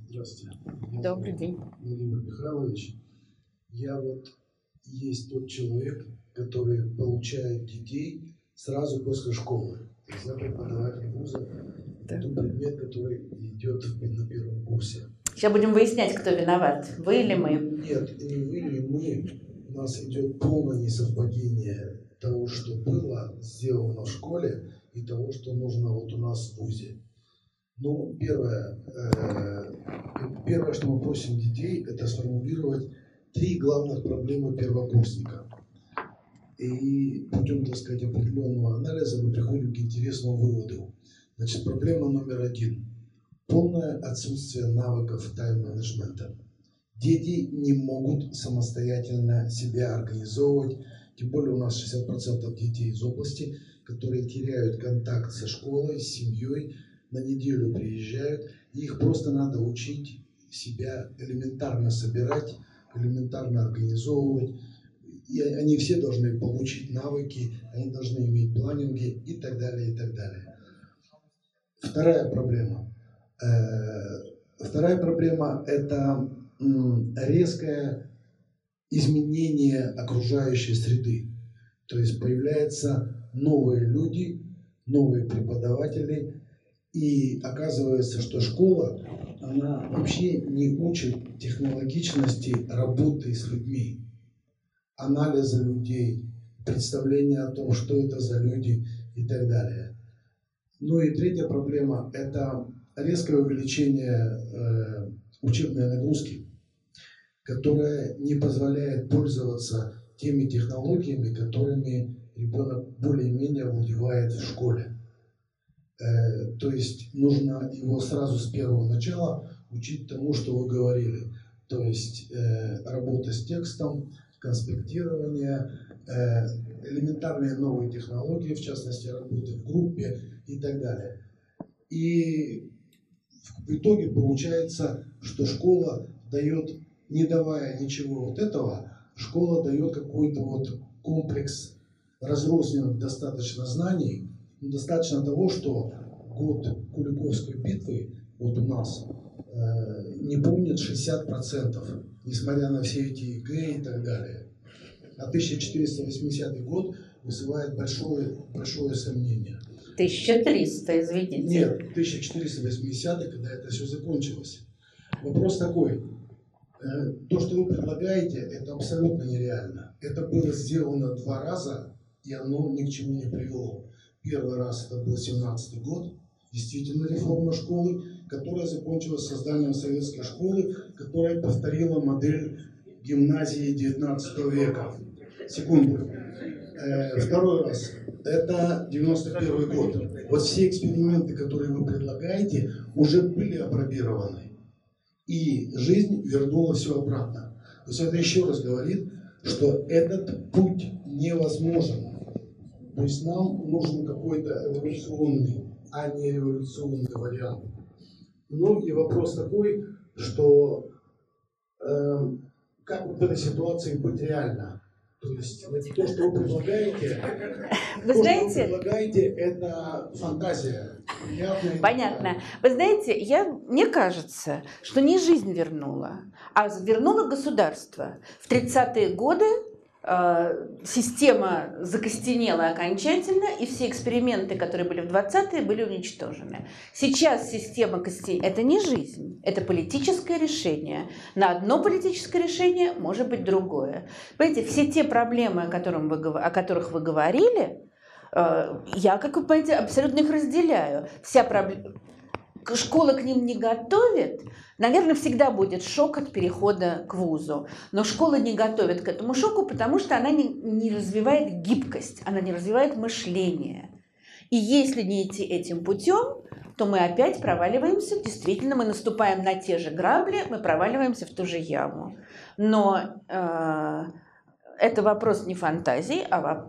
Здравствуйте. Добрый день. Владимир Михайлович, я вот есть тот человек, который получает детей сразу после школы. За преподаватель вуза, да. Тот предмет, который идет на первом курсе. Сейчас будем выяснять, кто виноват. Вы или мы? Нет, не вы, не мы. У нас идет полное несовпадение того, что было сделано в школе, и того, что нужно вот у нас в вузе. Ну, первое, что мы просим детей, это сформулировать 3 главных проблемы первокурсника. И путем, так сказать, определенного анализа мы приходим к интересному выводу. Значит, проблема номер 1. Полное отсутствие навыков тайм-менеджмента. Дети не могут самостоятельно себя организовывать. Тем более у нас 60% детей из области, которые теряют контакт со школой, с семьей, на неделю приезжают. И их просто надо учить себя элементарно собирать, элементарно организовывать. И они все должны получить навыки, они должны иметь планинги и так далее, и так далее. Вторая проблема. Вторая проблема – это резкое изменение окружающей среды. То есть появляются новые люди, новые преподаватели, и оказывается, что школа, она вообще не учит технологичности работы с людьми. Анализа людей, представления о том, что это за люди и так далее. Ну и третья проблема – это резкое увеличение учебной нагрузки, которая не позволяет пользоваться теми технологиями, которыми ребенок более-менее владевает в школе. То есть нужно его сразу с первого начала учить тому, что вы говорили. То есть работа с текстом, конспектирование, элементарные новые технологии, в частности, работы в группе и так далее. И в итоге получается, что школа дает, не давая ничего вот этого, школа дает какой-то вот комплекс разрозненных достаточно знаний, достаточно того, что год Куликовской битвы вот у нас не помнит 60%, несмотря на все эти ЕГЭ и так далее. А 1480 год вызывает большое сомнение. 1300, извините. Нет, 1480, когда это все закончилось. Вопрос такой. То, что вы предлагаете, это абсолютно нереально. Это было сделано два раза, и оно ни к чему не привело. Первый раз это был 17-й год, действительно реформа школы, которая закончилась созданием советской школы, которая повторила модель гимназии 19 века. Секунду. Второй раз. Это 91 год. Вот все эксперименты, которые вы предлагаете, уже были опробированы. И жизнь вернула все обратно. То есть это еще раз говорит, что этот путь невозможен. То есть нам нужен какой-то эволюционный, а не революционный вариант. Ну и вопрос такой, что как в этой ситуации быть реально? То есть то, что вы предлагаете, это фантазия. Понятно. Вы знаете, мне кажется, что не жизнь вернула, а вернуло государство. В 30-е годы система закостенела окончательно, и все эксперименты, которые были в 20-е, были уничтожены. Сейчас система костенеет. Это не жизнь, это политическое решение. На одно политическое решение может быть другое. Понимаете, все те проблемы, о которых вы говорили, я, как вы понимаете, абсолютно их разделяю. Вся проблема... Школа к ним не готовит. Наверное, всегда будет шок от перехода к вузу. Но школа не готовит к этому шоку, потому что она не развивает гибкость, она не развивает мышление. И если не идти этим путем, то мы опять проваливаемся. Действительно, мы наступаем на те же грабли, мы проваливаемся в ту же яму. Но это вопрос не фантазии,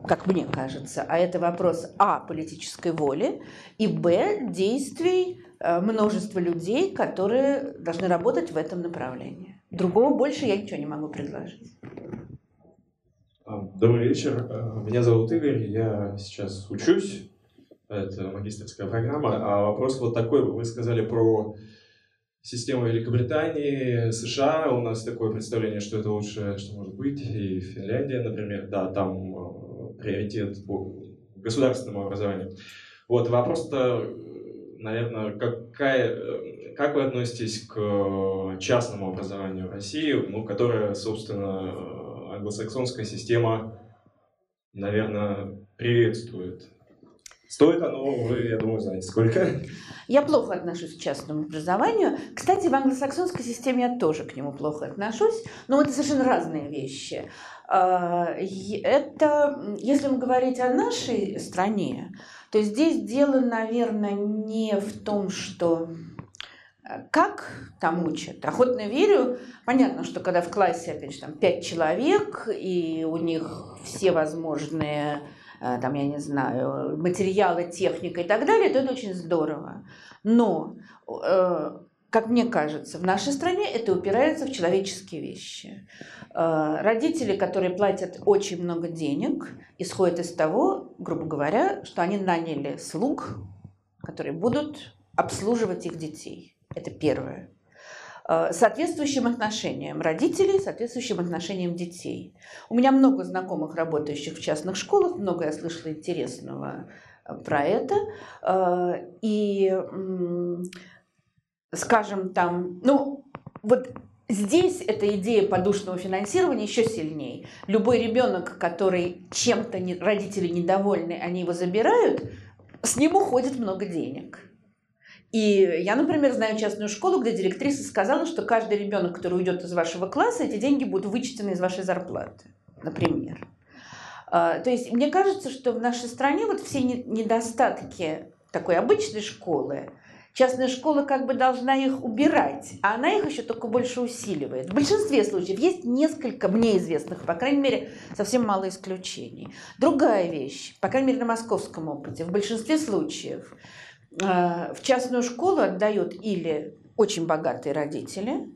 как мне кажется, а это вопрос а. политической воли и б. действий множество людей, которые должны работать в этом направлении. Другого больше я ничего не могу предложить. Добрый вечер. Меня зовут Игорь. Я сейчас учусь. Это магистерская программа. А вопрос вот такой. Вы сказали про систему Великобритании, США. У нас такое представление, что это лучшее, что может быть. И Финляндия, например. Да, там приоритет по государственному образованию. Вот вопрос-то... Наверное, как вы относитесь к частному образованию в России, которое, собственно, англосаксонская система, наверное, приветствует? Стоит оно, вы, я думаю, знаете, сколько. Я плохо отношусь к частному образованию. Кстати, в англосаксонской системе я тоже к нему плохо отношусь, но это совершенно разные вещи. Это, если мы говорить о нашей стране, то здесь дело, наверное, не в том, что как там учат. Охотно верю. Понятно, что когда в классе, опять же, там 5 человек, и у них все возможные, там, я не знаю, материалы, техника и так далее, то это очень здорово. Но, как мне кажется, в нашей стране это упирается в человеческие вещи. Родители, которые платят очень много денег, исходят из того, грубо говоря, что они наняли слуг, которые будут обслуживать их детей. Это первое. Соответствующим отношениям родителей, соответствующим отношениям детей. У меня много знакомых, работающих в частных школах, много я слышала интересного про это. И, скажем, там, вот здесь эта идея подушного финансирования еще сильнее. Любой ребенок, который чем-то родители недовольны, они его забирают, с ним уходит много денег. И я, например, знаю частную школу, где директриса сказала, что каждый ребенок, который уйдет из вашего класса, эти деньги будут вычтены из вашей зарплаты, например. То есть мне кажется, что в нашей стране вот все недостатки такой обычной школы, частная школа как бы должна их убирать, а она их еще только больше усиливает. В большинстве случаев есть несколько мне известных, по крайней мере, совсем мало исключений. Другая вещь, по крайней мере, на московском опыте, в большинстве случаев в частную школу отдают или очень богатые родители,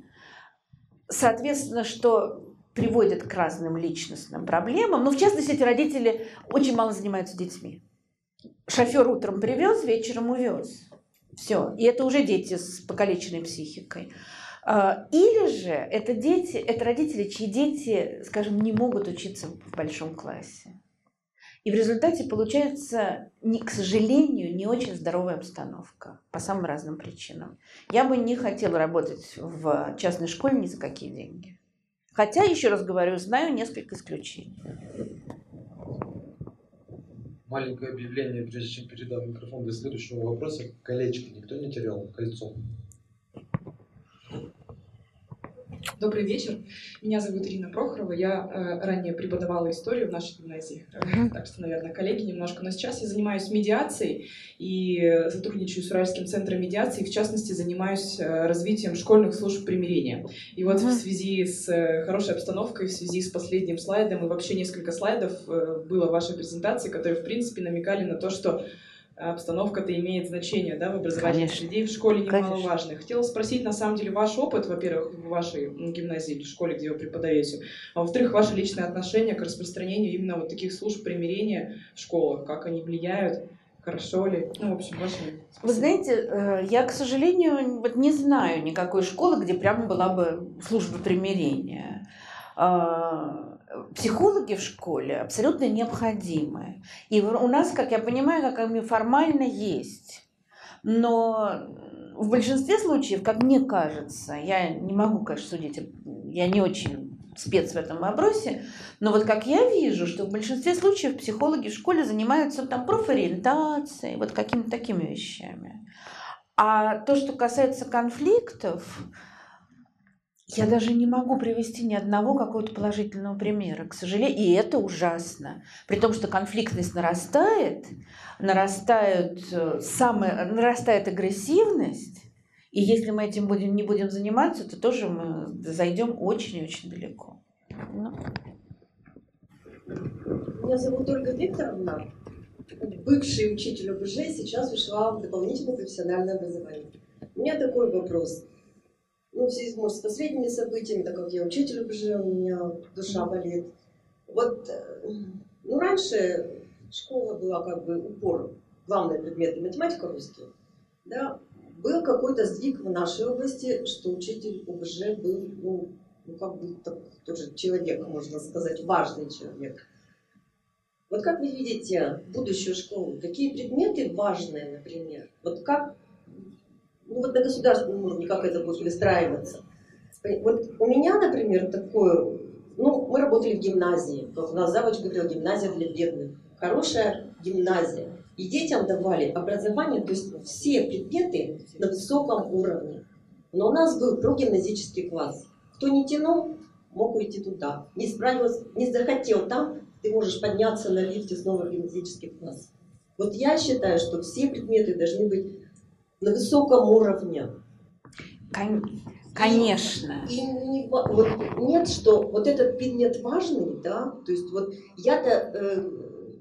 соответственно, что приводит к разным личностным проблемам. Но в частности, эти родители очень мало занимаются детьми. Шофер утром привез, вечером увез. Все. И это уже дети с покалеченной психикой. Или же это дети, это родители, чьи дети, скажем, не могут учиться в большом классе. И в результате получается, к сожалению, не очень здоровая обстановка по самым разным причинам. Я бы не хотела работать в частной школе ни за какие деньги. Хотя, еще раз говорю, знаю несколько исключений. Маленькое объявление, прежде чем передам микрофон для следующего вопроса. Колечко никто не терял? Кольцо. Добрый вечер. Меня зовут Ирина Прохорова. Я ранее преподавала историю в нашей гимназии. Так что, наверное, коллеги немножко. Но сейчас я занимаюсь медиацией и сотрудничаю с Уральским центром медиации. В частности, занимаюсь развитием школьных служб примирения. И вот в связи с хорошей обстановкой, в связи с последним слайдом, и вообще несколько слайдов было в вашей презентации, которые, в принципе, намекали на то, что обстановка-то имеет значение, да, в образовании людей, в школе немаловажно. Хотела спросить, на самом деле, ваш опыт, во-первых, в вашей гимназии или школе, где вы преподаете, а во-вторых, ваше личное отношение к распространению именно вот таких служб примирения в школах, как они влияют, хорошо ли, ну, в общем, ваше... Вы знаете, я, к сожалению, вот не знаю никакой школы, где прямо была бы служба примирения. Психологи в школе абсолютно необходимы. И у нас, как я понимаю, как формально есть. Но в большинстве случаев, как мне кажется, я не могу, конечно, судить, я не очень спец в этом вопросе, но вот как я вижу, что в большинстве случаев психологи в школе занимаются там профориентацией, вот какими-то такими вещами. А то, что касается конфликтов, я даже не могу привести ни одного какого-то положительного примера, к сожалению, и это ужасно. При том, что конфликтность нарастает, нарастает агрессивность, и если мы этим не будем заниматься, то тоже мы зайдем очень-очень далеко. Ну. Меня зовут Ольга Викторовна, бывший учитель ОБЖ, сейчас ушла в дополнительное профессиональное образование. У меня такой вопрос. Ну, в связи с последними событиями, так как я учитель уже, у меня душа болит. Вот, ну, раньше школа была как бы упор, главные предметы математика, русский. Да, был какой-то сдвиг в нашей области, что учитель уже был, ну как бы так, тоже человек, можно сказать, важный человек. Вот как вы видите будущую школу? Какие предметы важные, например? Вот как... Ну вот на государственном уровне как это будет выстраиваться. Вот у меня, например, такое, ну, мы работали в гимназии, у нас завуч говорил, гимназия для бедных, хорошая гимназия. И детям давали образование, то есть все предметы на высоком уровне. Но у нас был прогимназический класс. Кто не тянул, мог уйти туда. Не справился, не захотел там, ты можешь подняться на лифте снова в гимназический класс. Вот я считаю, что все предметы должны быть на высоком уровне. Конечно. И вот нет, что вот этот предмет важный, да, то есть вот я-то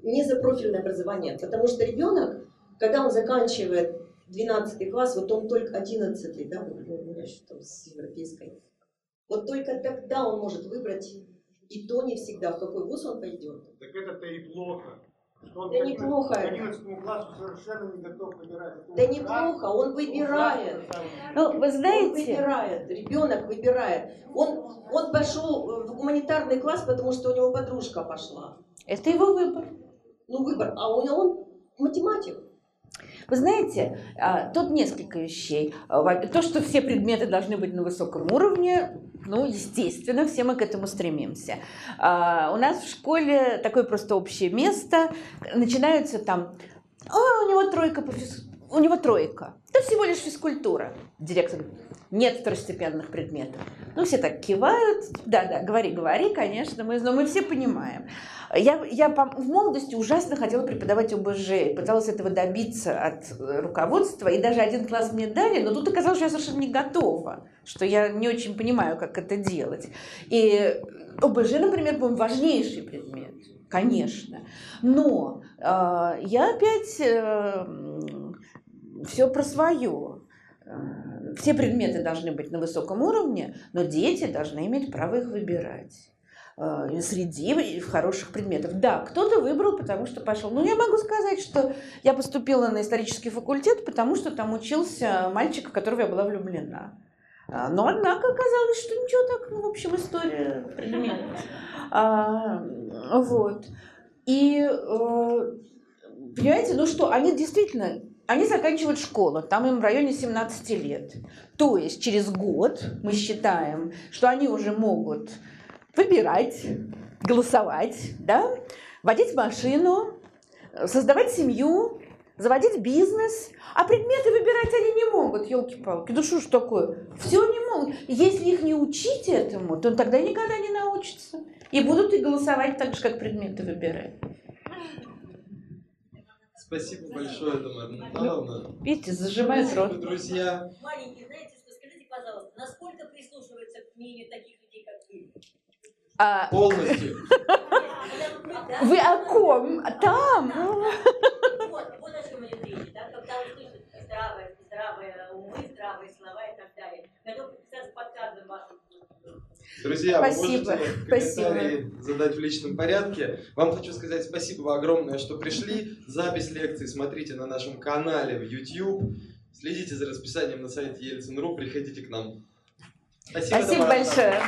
не за профильное образование, потому что ребенок, когда он заканчивает 12 класс, вот он только 11, да, у меня еще там с европейской, вот только тогда он может выбрать, и то не всегда, в какой вуз он пойдет. Так это-то и плохо. Да неплохо. Да неплохо, он выбирает. Ну, вы знаете, он выбирает, ребенок выбирает. Он пошел в гуманитарный класс, потому что у него подружка пошла. Это его выбор. Ну, выбор. А он математик. Вы знаете, тут несколько вещей. То, что все предметы должны быть на высоком уровне, ну, естественно, все мы к этому стремимся. У нас в школе такое просто общее место. Начинаются там, у него тройка по физкультуре. У него тройка. Это всего лишь физкультура. Директор говорит, нет второстепенных предметов. Ну, все так кивают. Да-да, говори, конечно, но мы все понимаем. Я в молодости ужасно хотела преподавать ОБЖ. Пыталась этого добиться от руководства. И даже один класс мне дали, но тут оказалось, что я совершенно не готова. Что я не очень понимаю, как это делать. И ОБЖ, например, по-моему, важнейший предмет. Конечно. Но я опять... все про свое. Все предметы должны быть на высоком уровне, но дети должны иметь право их выбирать. Среди хороших предметов. Да, кто-то выбрал, потому что пошел. Но я могу сказать, что я поступила на исторический факультет, потому что там учился мальчик, в которого я была влюблена. Но, однако, оказалось, что ничего так, ну, в общем, история предмет. Вот. И, понимаете, ну что, они действительно, они заканчивают школу, там им в районе 17 лет. То есть через год мы считаем, что они уже могут выбирать, голосовать, да? Водить машину, создавать семью, заводить бизнес, а предметы выбирать они не могут, елки-палки. Да что ж такое? Все не могут. Если их не учить этому, то тогда никогда не научатся. И будут и голосовать так же, как предметы выбирать. Спасибо большое, Тамара Михайловна. Видите, зажимает рот. Спасибо, друзья. Маленькие, знаете что, скажите, пожалуйста, насколько прислушивается к мнению таких людей, как вы? Полностью. Вы о ком? Там? Вот о чем идет речь. Когда услышат здравые умы, здравые слова и так далее. Готовы подписаться под каждым вашим. Друзья, спасибо. Вы можете комментарии задать в личном порядке. Вам хочу сказать спасибо огромное, что пришли. Запись лекции смотрите на нашем канале в YouTube. Следите за расписанием на сайте Ельцин.ру. Приходите к нам. Спасибо большое.